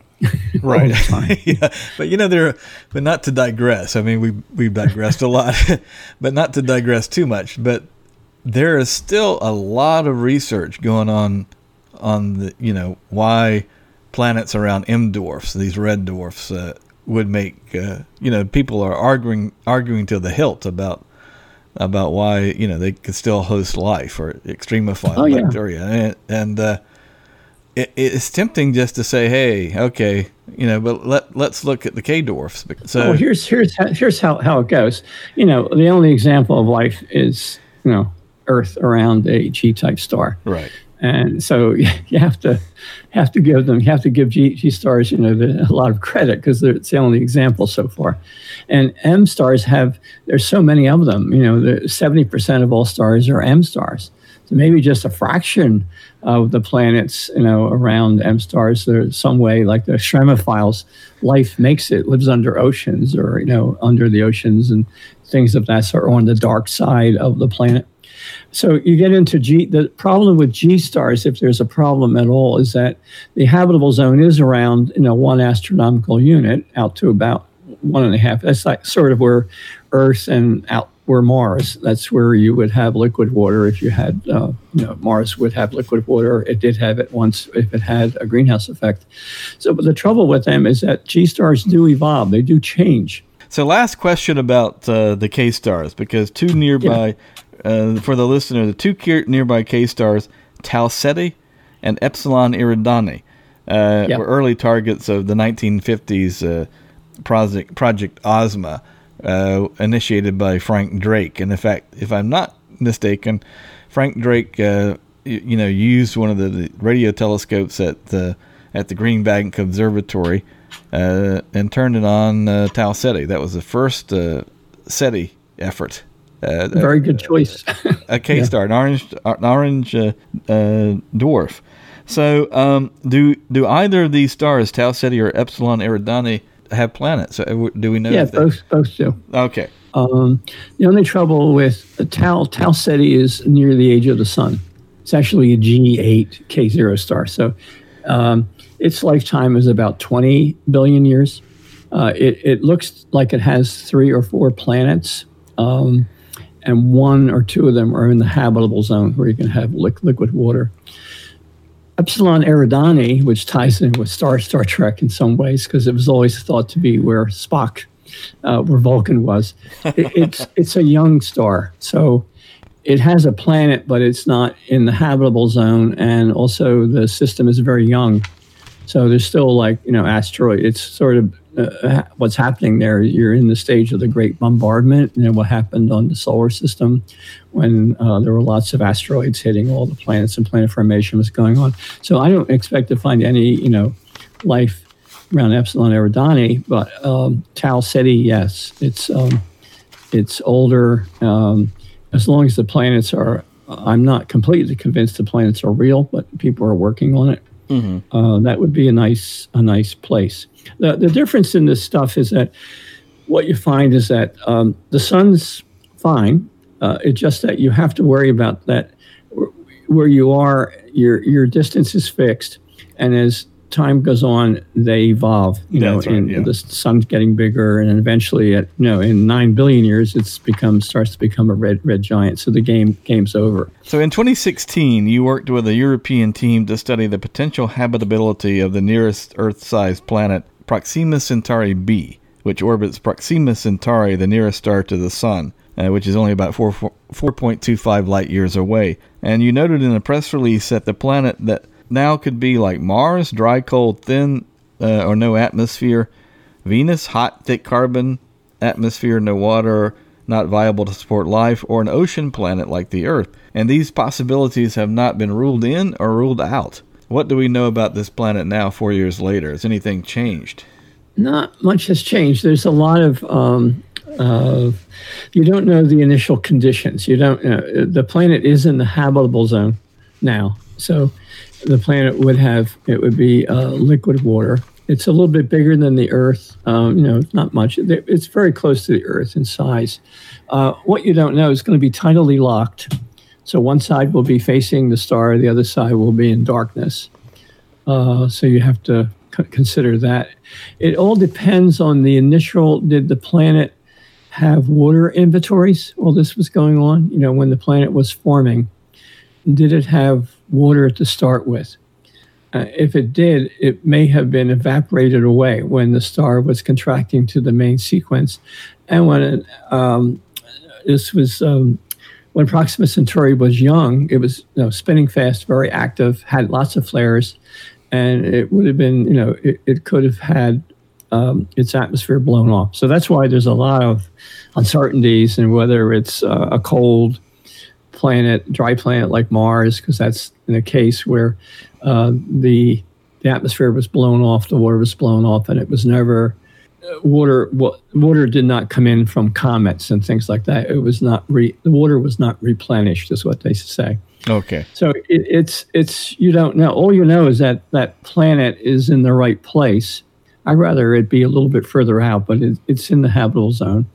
Right. But you know, but not to digress. I mean, we digressed a lot, but not to digress too much. But there is still a lot of research going on the, you know, why planets around M dwarfs, these red dwarfs, would make, you know, people are arguing to the hilt about why, you know, they could still host life or extremophile bacteria. And it's tempting just to say, hey, okay, you know, but let's look at the K dwarfs. So here's how it goes. You know, the only example of life is, you know, Earth around a G type star. Right. And so you have to give them, G stars, you know, a lot of credit because it's the only example so far. And M stars there's so many of them, you know, 70% of all stars are M stars. So maybe just a fraction of the planets, you know, around M stars, there's some way, like the extremophiles, life makes it, lives under oceans or, you know, under the oceans and things of that sort, on the dark side of the planet. So you get into G. The problem with G stars, if there's a problem at all, is that the habitable zone is around, you know, 1 astronomical unit out to about 1.5. That's like sort of where Earth and out where Mars. That's where you would have liquid water if you had, you know, Mars would have liquid water. It did have it once if it had a greenhouse effect. So, but the trouble with them is that G stars do evolve. They do change. So, last question about the K stars, because two nearby. Yeah. For the listener, the two nearby K-stars, Tau Ceti and Epsilon Eridani, were early targets of the 1950s Project OSMA, initiated by Frank Drake. And in fact, if I'm not mistaken, Frank Drake, you know, used one of the radio telescopes at the Green Bank Observatory and turned it on Tau Ceti. That was the first SETI effort. Very good choice. A K star, an orange dwarf. So, do either of these stars, Tau Ceti or Epsilon Eridani, have planets? Do we know? Yeah, both do. Okay. The only trouble with Tau Ceti is near the age of the sun. It's actually a G8 K0 star, so its lifetime is about 20 billion years. It looks like it has 3 or 4 planets. And 1 or 2 of them are in the habitable zone where you can have liquid water. Epsilon Eridani, which ties in with Star Trek in some ways, because it was always thought to be where Spock, where Vulcan was. It's a young star, so it has a planet, but it's not in the habitable zone, and also the system is very young. So there's still, like, you know, asteroid. It's sort of what's happening there. You're in the stage of the Great Bombardment, and what happened on the solar system when there were lots of asteroids hitting all the planets and planet formation was going on. So I don't expect to find any, you know, life around Epsilon Eridani, but Tau Ceti, yes, it's older. As long as the planets are, I'm not completely convinced the planets are real, but people are working on it. Mm-hmm. That would be a nice place. The difference in this stuff is that what you find is that the sun's fine. It's just that you have to worry about that where you are. Your distance is fixed, and as time goes on, they evolve. You That's know, right, and yeah. the sun's getting bigger, and eventually, in 9 billion years, it starts to become a red giant. So the game's over. So in 2016, you worked with a European team to study the potential habitability of the nearest Earth-sized planet, Proxima Centauri b, which orbits Proxima Centauri, the nearest star to the sun. which is only about 4.25 light years away. And you noted in a press release that the planet that now could be like Mars, dry, cold, thin, or no atmosphere. Venus, hot, thick carbon, atmosphere, no water, not viable to support life, or an ocean planet like the Earth. And these possibilities have not been ruled in or ruled out. What do we know about this planet now, 4 years later? Has anything changed? Not much has changed. There's a lot of... you don't know the initial conditions. You don't know. The planet is in the habitable zone now. So the planet would have, it would be liquid water. It's a little bit bigger than the Earth. Not much. It's very close to the Earth in size. What you don't know is going to be tidally locked. So one side will be facing the star. The other side will be in darkness. So you have to consider that. It all depends on the initial, did the planet have water inventories while this was going on? You know, when the planet was forming, did it have water to start with? If it did, it may have been evaporated away when the star was contracting to the main sequence. And when it, when Proxima Centauri was young, it was spinning fast, very active, had lots of flares, and it would have been, it could have had its atmosphere blown off. So that's why there's a lot of uncertainties in whether it's a cold planet, dry planet like Mars, because that's in a case where the atmosphere was blown off, the water was blown off, and it was never water did not come in from comets and things like that. It was not the water was not replenished, is what they say. Okay. So it's you don't know. All you know is that planet is in the right place. I'd rather it be a little bit further out, but it's in the habitable zone.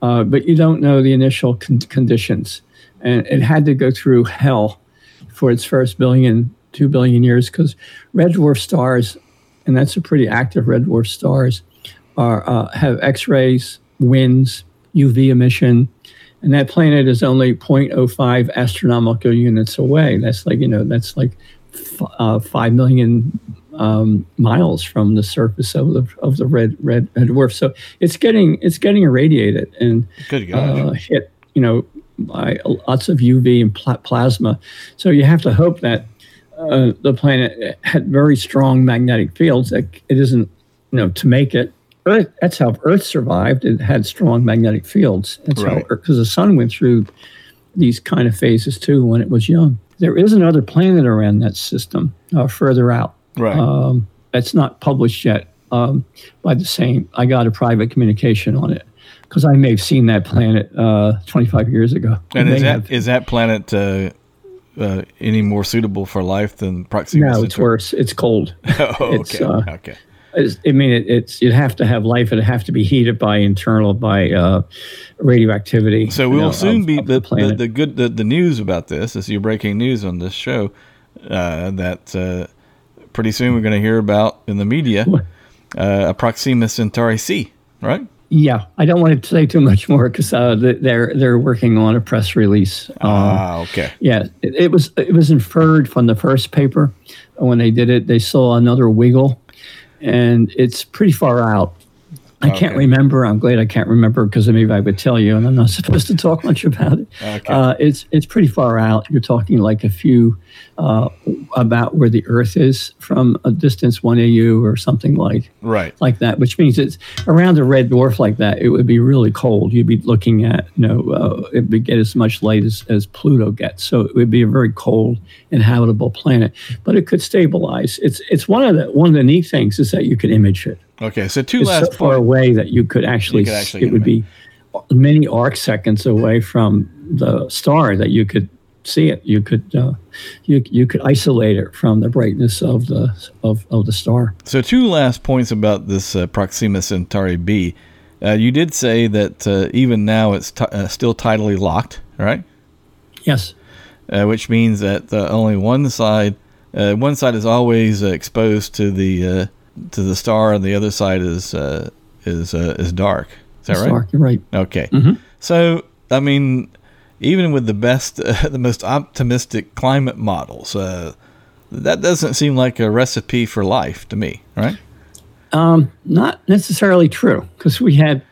But you don't know the initial conditions, and it had to go through hell for its first 2 billion years, because red dwarf stars, and that's a pretty active red dwarf stars, are have X-rays, winds, UV emission, and that planet is only 0.05 astronomical units away. That's like 5 million miles from the surface of the red dwarf. So it's getting irradiated and hit by lots of UV and plasma. So you have to hope that the planet had very strong magnetic fields. It isn't, to make it. Earth, that's how Earth survived. It had strong magnetic fields. That's right. Because the sun went through these kind of phases too when it was young. There is another planet around that system further out. Right. That's not published yet by the same. I got a private communication on it, because I may have seen that planet 25 years ago. And is that planet any more suitable for life than Proxima Centauri? No, it's worse. It's cold. Oh, okay. Okay. I mean, you'd have to have life. It'd have to be heated by radioactivity. So we'll soon be the news about this is your breaking news on this show that pretty soon we're going to hear about in the media a Proxima Centauri c, right? Yeah, I don't want to say too much more because they're working on a press release. Okay. Yeah, it was inferred from the first paper when they did it. They saw another wiggle. And it's pretty far out. I can't remember. I'm glad I can't remember, because maybe I would tell you, and I'm not supposed to talk much about it. Okay. It's pretty far out. You're talking like a few about where the Earth is from a distance, 1 AU or something like that. Which means it's around a red dwarf like that. It would be really cold. You'd be looking at it would get as much light as Pluto gets. So it would be a very cold, inhabitable planet. But it could stabilize. It's one of the neat things is that you could image it. Okay, so it's last so far away that you could actually it would be many arc seconds away from the star that you could see it. You could you could isolate it from the brightness of the star. So 2 last points about this Proxima Centauri b. You did say that even now it's still tidally locked, right? Yes. Which means that only one side is always exposed to the star, and the other side is dark. Is that right? Dark, you're right. Okay. Mm-hmm. So, I mean, even with the best, the most optimistic climate models, that doesn't seem like a recipe for life to me, right? Not necessarily true, because we had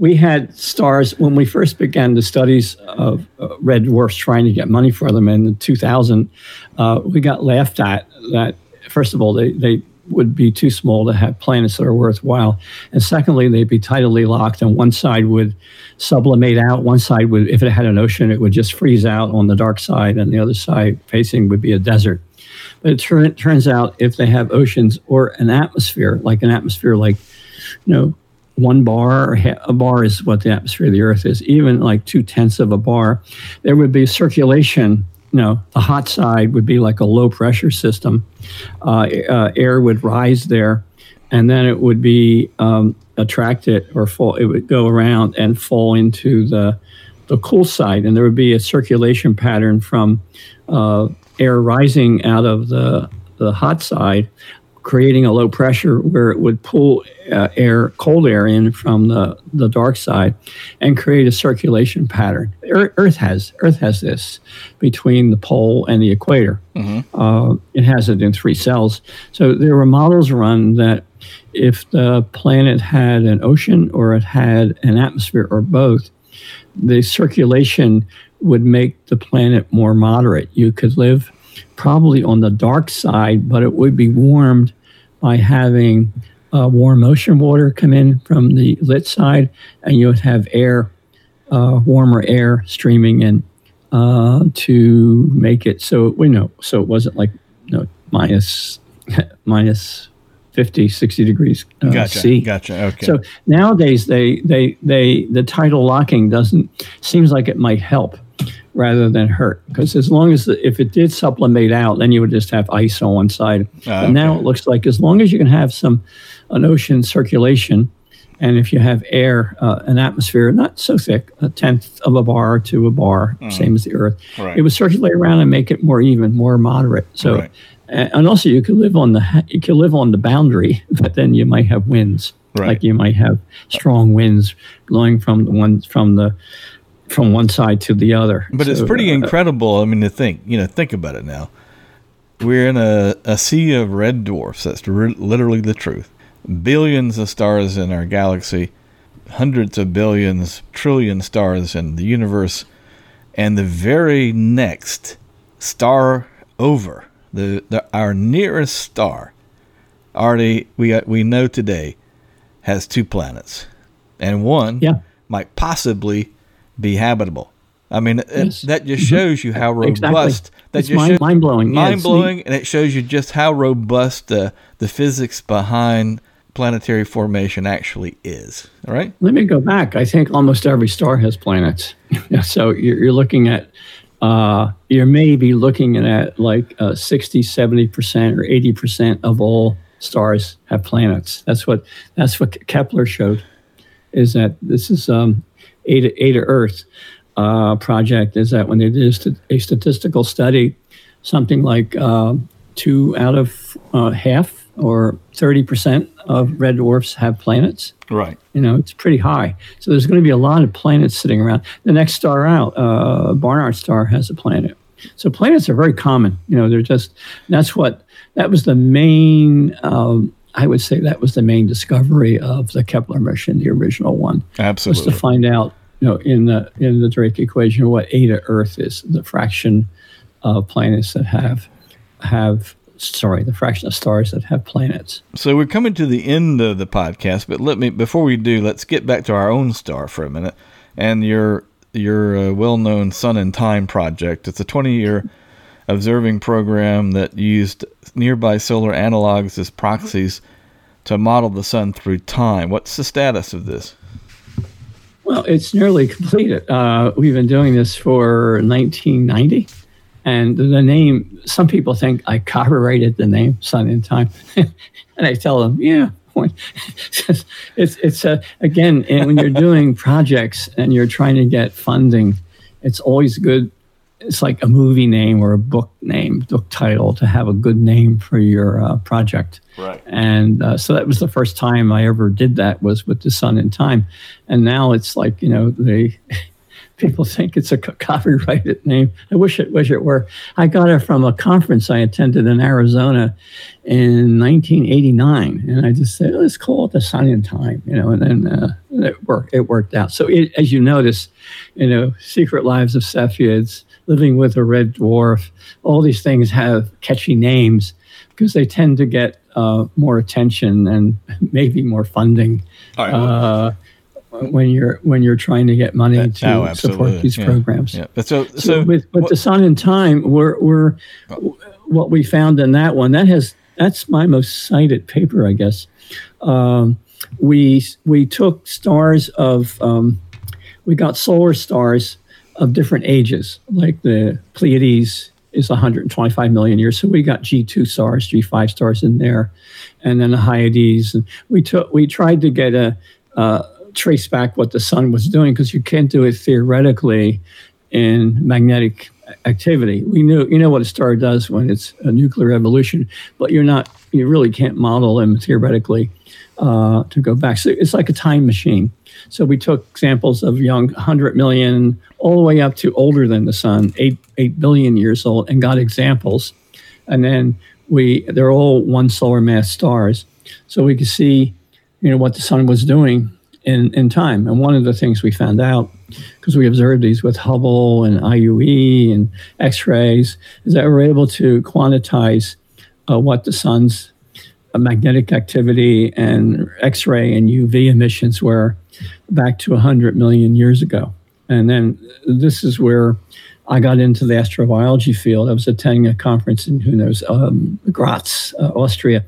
we had stars when we first began the studies of red dwarfs, trying to get money for them in 2000. We got laughed at that. First of all, they would be too small to have planets that are worthwhile. And secondly, they'd be tidally locked, and one side would sublimate out. One side would, if it had an ocean, it would just freeze out on the dark side, and the other side facing would be a desert. But it turns out if they have oceans or an atmosphere like, you know, one bar, a bar is what the atmosphere of the Earth is, even like 2/10 of a bar, there would be circulation. You know, the hot side would be like a low-pressure system. Air would rise there, and then it would be attracted or fall. It would go around and fall into the cool side, and there would be a circulation pattern from air rising out of the hot side, creating a low pressure where it would pull cold air in from the dark side and create a circulation pattern. Earth has this between the pole and the equator. Mm-hmm. It has it in three cells. So there were models run that if the planet had an ocean or it had an atmosphere or both, the circulation would make the planet more moderate. You could live probably on the dark side, but it would be warmed by having warm ocean water come in from the lit side, and you would have air, warmer air streaming in to make it so it wasn't like minus 50, 60 degrees C. Gotcha. Okay. So nowadays the tidal locking seems like it might help rather than hurt, because as long as if it did sublimate out, then you would just have ice on one side. But okay. Now it looks like as long as you can have an ocean circulation, and if you have air, an atmosphere not so thick, 1/10 of a bar to a bar, same as the Earth, right, it would circulate around and make it more even, more moderate. So, right. And also you could live on the boundary, but then you might have winds, right, like you might have strong winds blowing from one side to the other. But so, it's pretty incredible. I mean, to think about it now. We're in a sea of red dwarfs. That's literally the truth. Billions of stars in our galaxy, hundreds of billions, trillion stars in the universe. And the very next star over, our nearest star, already we know today, has two planets. And one might possibly be habitable. I mean, yes, that just shows you how robust. Exactly. That's mind-blowing. Mind-blowing, yeah, and it shows you just how robust the physics behind planetary formation actually is. All right? Let me go back. I think almost every star has planets. So you're looking at, you're maybe looking at like 60, 70% or 80% of all stars have planets. That's what Kepler showed, is that this is... A to Earth project is that when they did a statistical study, something like 2 out of half or 30% of red dwarfs have planets. Right. You know, it's pretty high. So there's going to be a lot of planets sitting around. The next star out, Barnard's star, has a planet. So planets are very common. You know, they're just, that was the main, I would say that was the main discovery of the Kepler mission, the original one. Absolutely. Was to find out, in the Drake equation, what A to Earth is, the fraction of stars that have planets. So we're coming to the end of the podcast, but let's get back to our own star for a minute, and your well-known Sun in Time project. It's a 20-year observing program that used nearby solar analogs as proxies to model the sun through time. What's the status of this? Well, it's nearly completed. We've been doing this for 1990, and the name, some people think I copyrighted the name Sun in Time, and I tell them, yeah. It's again, and when you're doing projects and you're trying to get funding, it's always good. It's like a movie name or a book name, book title, to have a good name for your project. Right. And so that was the first time I ever did that, was with the Sun in Time. And now it's like, people think it's a copyrighted name. I wish it were. I got it from a conference I attended in Arizona in 1989, and I just said, let's call it the Sun and Time, you know, and then it worked out. So it, as you notice, you know, Secret Lives of Cepheids, Living with a Red Dwarf, all these things have catchy names because they tend to get more attention and maybe more funding. All right, when you're trying to get money to support these programs. Yeah. But so with the Sun and Time, what we found in that one, that's my most cited paper, I guess. We took stars of we got solar stars of different ages, like the Pleiades is 125 million years. So we got G2 stars, G5 stars in there, and then the Hyades. And we tried to get trace back what the sun was doing, because you can't do it theoretically in magnetic activity. We knew, you know, what a star does when it's a nuclear evolution, but you really can't model them theoretically to go back. So it's like a time machine. So we took samples of young 100 million all the way up to older than the sun, 8 billion years old, and got examples. And then they're all one solar mass stars. So we could see, you know, what the sun was doing in time. And one of the things we found out, because we observed these with Hubble and IUE and X-rays, is that we're able to quantize what the sun's magnetic activity and X-ray and UV emissions were back to 100 million years ago. And then this is where I got into the astrobiology field. I was attending a conference in, who knows, Graz, Austria.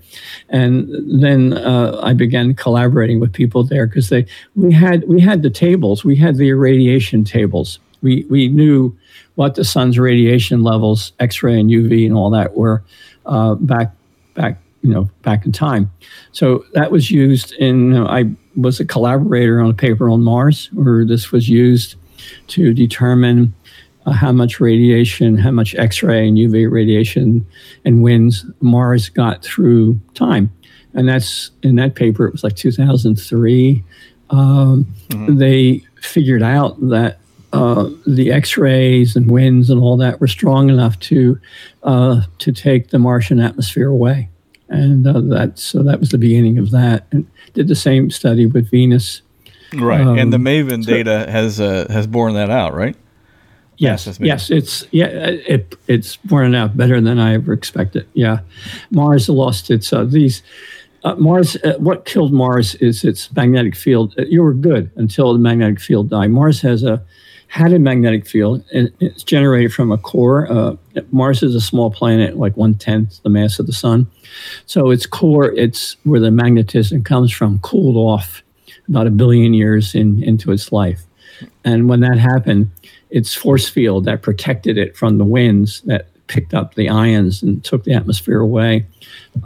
And then I began collaborating with people there, because we had the tables. We had the irradiation tables. We knew what the sun's radiation levels, X-ray and UV and all that were back in time. So that was used in, I was a collaborator on a paper on Mars, where this was used to determine how much radiation, how much X-ray and UV radiation and winds Mars got through time. And that's, in that paper, it was like 2003. They figured out that the X-rays and winds and all that were strong enough to take the Martian atmosphere away. And that was the beginning of that. And did the same study with Venus. Right, and the MAVEN data has borne that out, right? Yes, it's borne out better than I ever expected. Yeah, Mars lost its Mars. What killed Mars is its magnetic field. You were good until the magnetic field died. Mars had a magnetic field, and it's generated from a core. Mars is a small planet, like 1/10 the mass of the sun. So its core, it's where the magnetism comes from, cooled off about 1 billion years into its life. And when that happened, its force field that protected it from the winds that picked up the ions and took the atmosphere away, it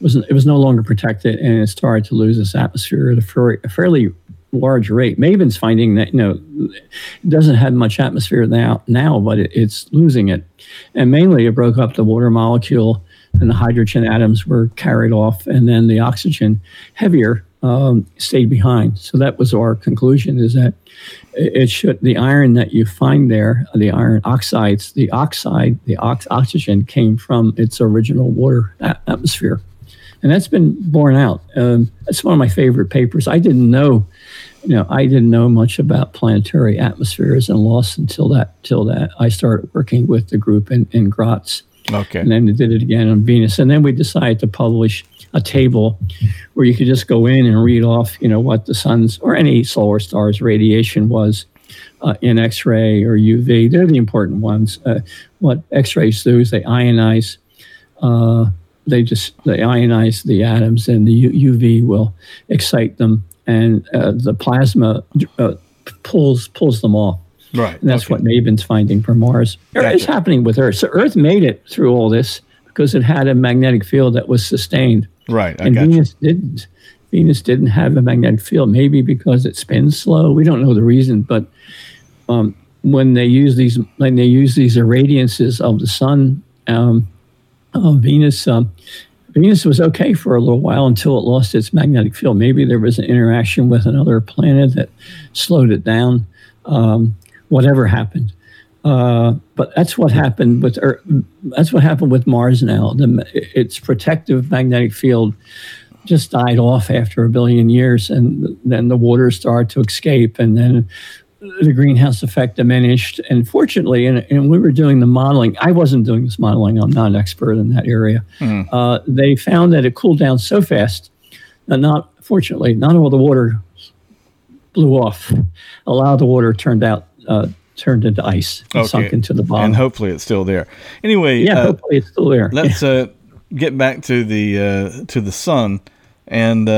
was no longer protected, and it started to lose its atmosphere at a fairly large rate. MAVEN's finding that, you know, it doesn't have much atmosphere now, but it's losing it. And mainly it broke up the water molecule, and the hydrogen atoms were carried off, and then the oxygen, heavier, stayed behind. So that was our conclusion, is that the iron that you find there, the iron oxides, the oxygen came from its original water atmosphere. And that's been borne out. That's one of my favorite papers. I didn't know much about planetary atmospheres and loss until I started working with the group in Graz. Okay. And then they did it again on Venus. And then we decided to publish a table where you could just go in and read off, you know, what the sun's or any solar star's radiation was in X-ray or UV. They're the important ones. What X-rays do is they ionize. They ionize the atoms, and the UV will excite them, and the plasma pulls them off. Right, and that's what MAVEN's finding for Mars. Gotcha. It's happening with Earth. So Earth made it through all this because it had a magnetic field that was sustained. Right, and Venus didn't. Venus didn't have a magnetic field, maybe because it spins slow. We don't know the reason, but when they use these irradiances of the sun, Venus was okay for a little while until it lost its magnetic field. Maybe there was an interaction with another planet that slowed it down. whatever happened. But that's what happened with Earth, that's what happened with Mars now. Its protective magnetic field just died off after a billion years, and then the water started to escape, and then the greenhouse effect diminished. And fortunately, and we were doing the modeling. I wasn't doing this modeling. I'm not an expert in that area. They found that it cooled down so fast that not all the water blew off. A lot of the water turned into ice and sunk into the bottom. And hopefully it's still there. Anyway, hopefully it's still there. Let's get back to the sun. And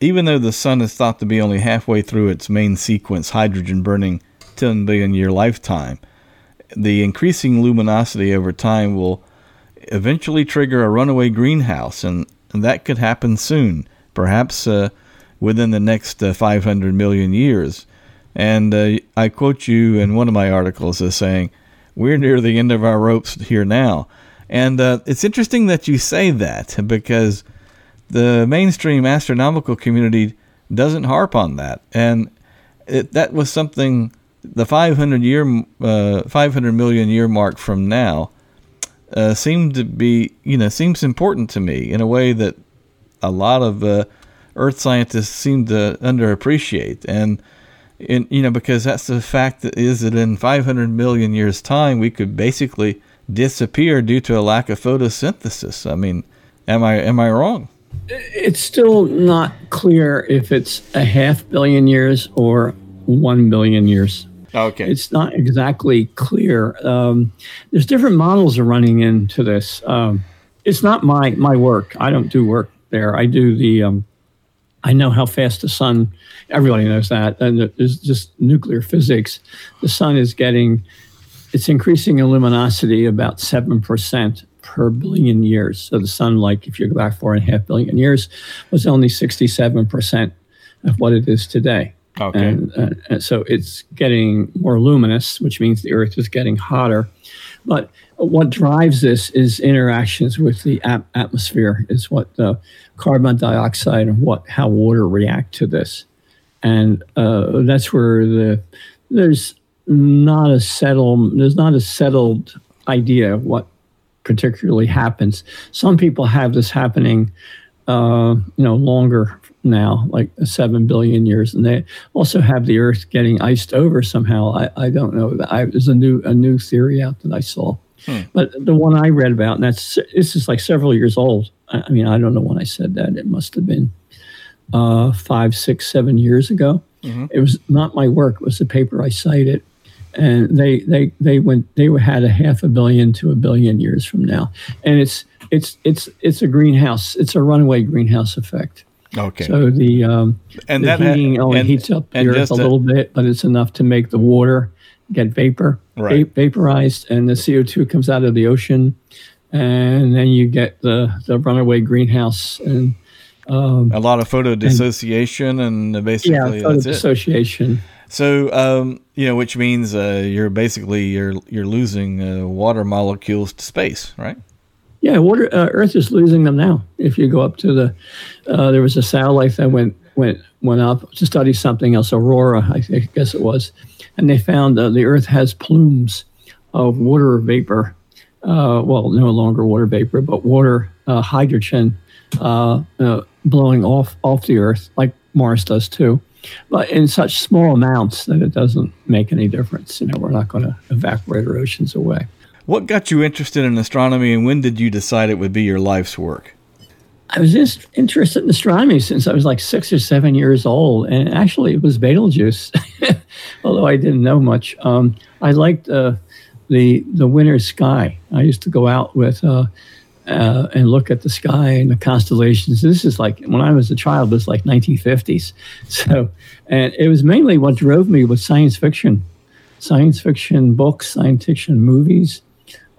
even though the sun is thought to be only halfway through its main sequence, hydrogen-burning 10 billion-year lifetime, the increasing luminosity over time will eventually trigger a runaway greenhouse, and that could happen soon, perhaps within the next 500 million years. And I quote you in one of my articles as saying, "We're near the end of our ropes here now." And it's interesting that you say that, because the mainstream astronomical community doesn't harp on that. And that was something, the 500 million year mark from now seemed to be, seems important to me in a way that a lot of Earth scientists seem to underappreciate. And, because that's the fact that is that in 500 million years' time, we could basically disappear due to a lack of photosynthesis. I mean, am I wrong? It's still not clear if it's a 500 million years or 1 billion years. Okay. It's not exactly clear. There's different models are running into this. It's not my work. I don't do work there. I do the, I know how fast the sun, everybody knows that, and there's just nuclear physics. The sun is it's increasing in luminosity about 7%. Per billion years. So the sun, if you go back 4.5 billion years, was only 67% of what it is today. Okay. And so it's getting more luminous, which means the Earth is getting hotter. But what drives this is interactions with the atmosphere, is what the carbon dioxide and how water react to this. And that's where there's not a settled idea what particularly happens. Some people have this happening, longer now, 7 billion years, and they also have the Earth getting iced over somehow. I don't know. There's a new theory out that I saw, but the one I read about, and this is several years old. I mean, I don't know when I said that. It must have been 5, 6, 7 years ago. Mm-hmm. It was not my work. It was the paper I cited. And they had 500 million to 1 billion years from now, and it's a greenhouse. It's a runaway greenhouse effect. Okay. So the heating only heats up the Earth a little bit, but it's enough to make the water get vaporized, and the CO2 comes out of the ocean, and then you get the runaway greenhouse and a lot of photo dissociation and basically photo dissociation. So, which means you're basically you're losing water molecules to space, right? Yeah, water. Earth is losing them now. If you go up to there was a satellite that went up to study something else, Aurora, I guess it was, and they found the Earth has plumes of water vapor. Well, no longer water vapor, but water hydrogen blowing off the Earth, like Mars does too. But in such small amounts that it doesn't make any difference. We're not going to evaporate our oceans away. What got you interested in astronomy, and when did you decide it would be your life's work? I was just interested in astronomy since I was 6 or 7 years old. And actually, it was Betelgeuse, although I didn't know much. I liked the winter sky. I used to go out with... and look at the sky and the constellations. This is when I was a child, it was 1950s. So, and it was mainly what drove me was science fiction books, science fiction movies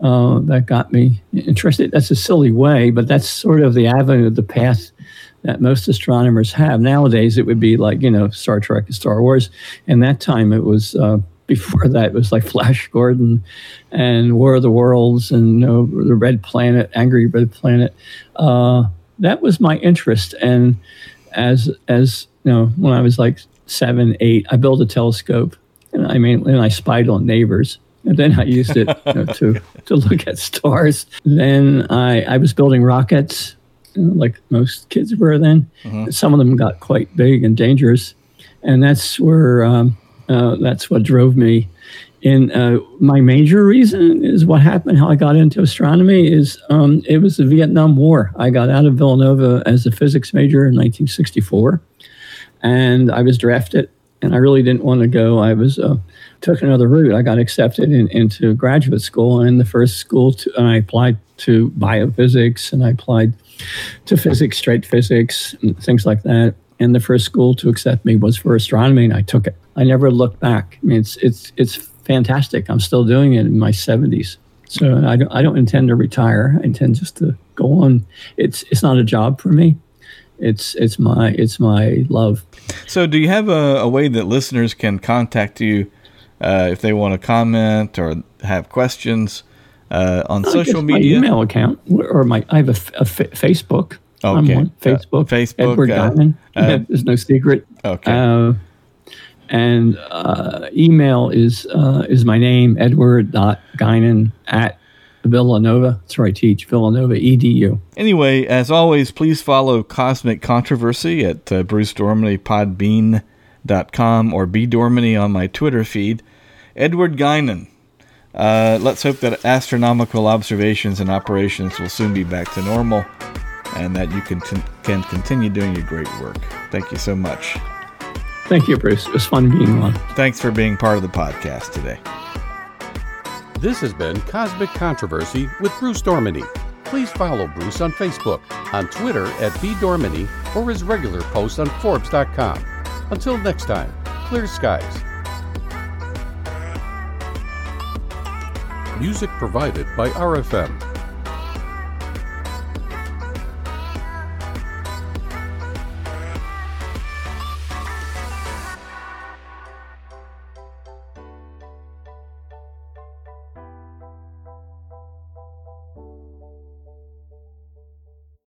that got me interested. That's a silly way, but that's sort of the avenue, the path that most astronomers have. Nowadays, it would be Star Trek and Star Wars. And that time it was... before that, it was Flash Gordon and War of the Worlds and the Red Planet, Angry Red Planet. That was my interest. And as when I was 7, 8, I built a telescope and I spied on neighbors. And then I used it to look at stars. Then I was building rockets, like most kids were then. Uh-huh. Some of them got quite big and dangerous, and that's where that's what drove me. And my major reason is what happened, how I got into astronomy is it was the Vietnam War. I got out of Villanova as a physics major in 1964, and I was drafted. And I really didn't want to go. I was took another route. I got accepted into graduate school, and the first school and I applied to biophysics, and I applied to physics, straight physics, and things like that. And the first school to accept me was for astronomy, and I took it. I never looked back. I mean, it's fantastic. I'm still doing it in my 70s, so I don't intend to retire. I intend just to go on. It's not a job for me. It's my love. So do you have a way that listeners can contact you if they want to comment or have questions on social media? My email account or I have a Facebook. Okay. I'm on Facebook. Facebook. Edward Guinan. There's no secret. Okay. And email is my name, edward.guinan at Villanova. That's where I teach, Villanova.edu. Anyway, as always, please follow Cosmic Controversy at Bruce Dorminey, podbean.com, or bdorminey on my Twitter feed. Edward Guinan. Let's hope that astronomical observations and operations will soon be back to normal and that you can continue doing your great work. Thank you so much. Thank you, Bruce. It was fun being on. Thanks for being part of the podcast today. This has been Cosmic Controversy with Bruce Dorminey. Please follow Bruce on Facebook, on Twitter at bdorminey, or his regular posts on Forbes.com. Until next time, clear skies. Music provided by RFM.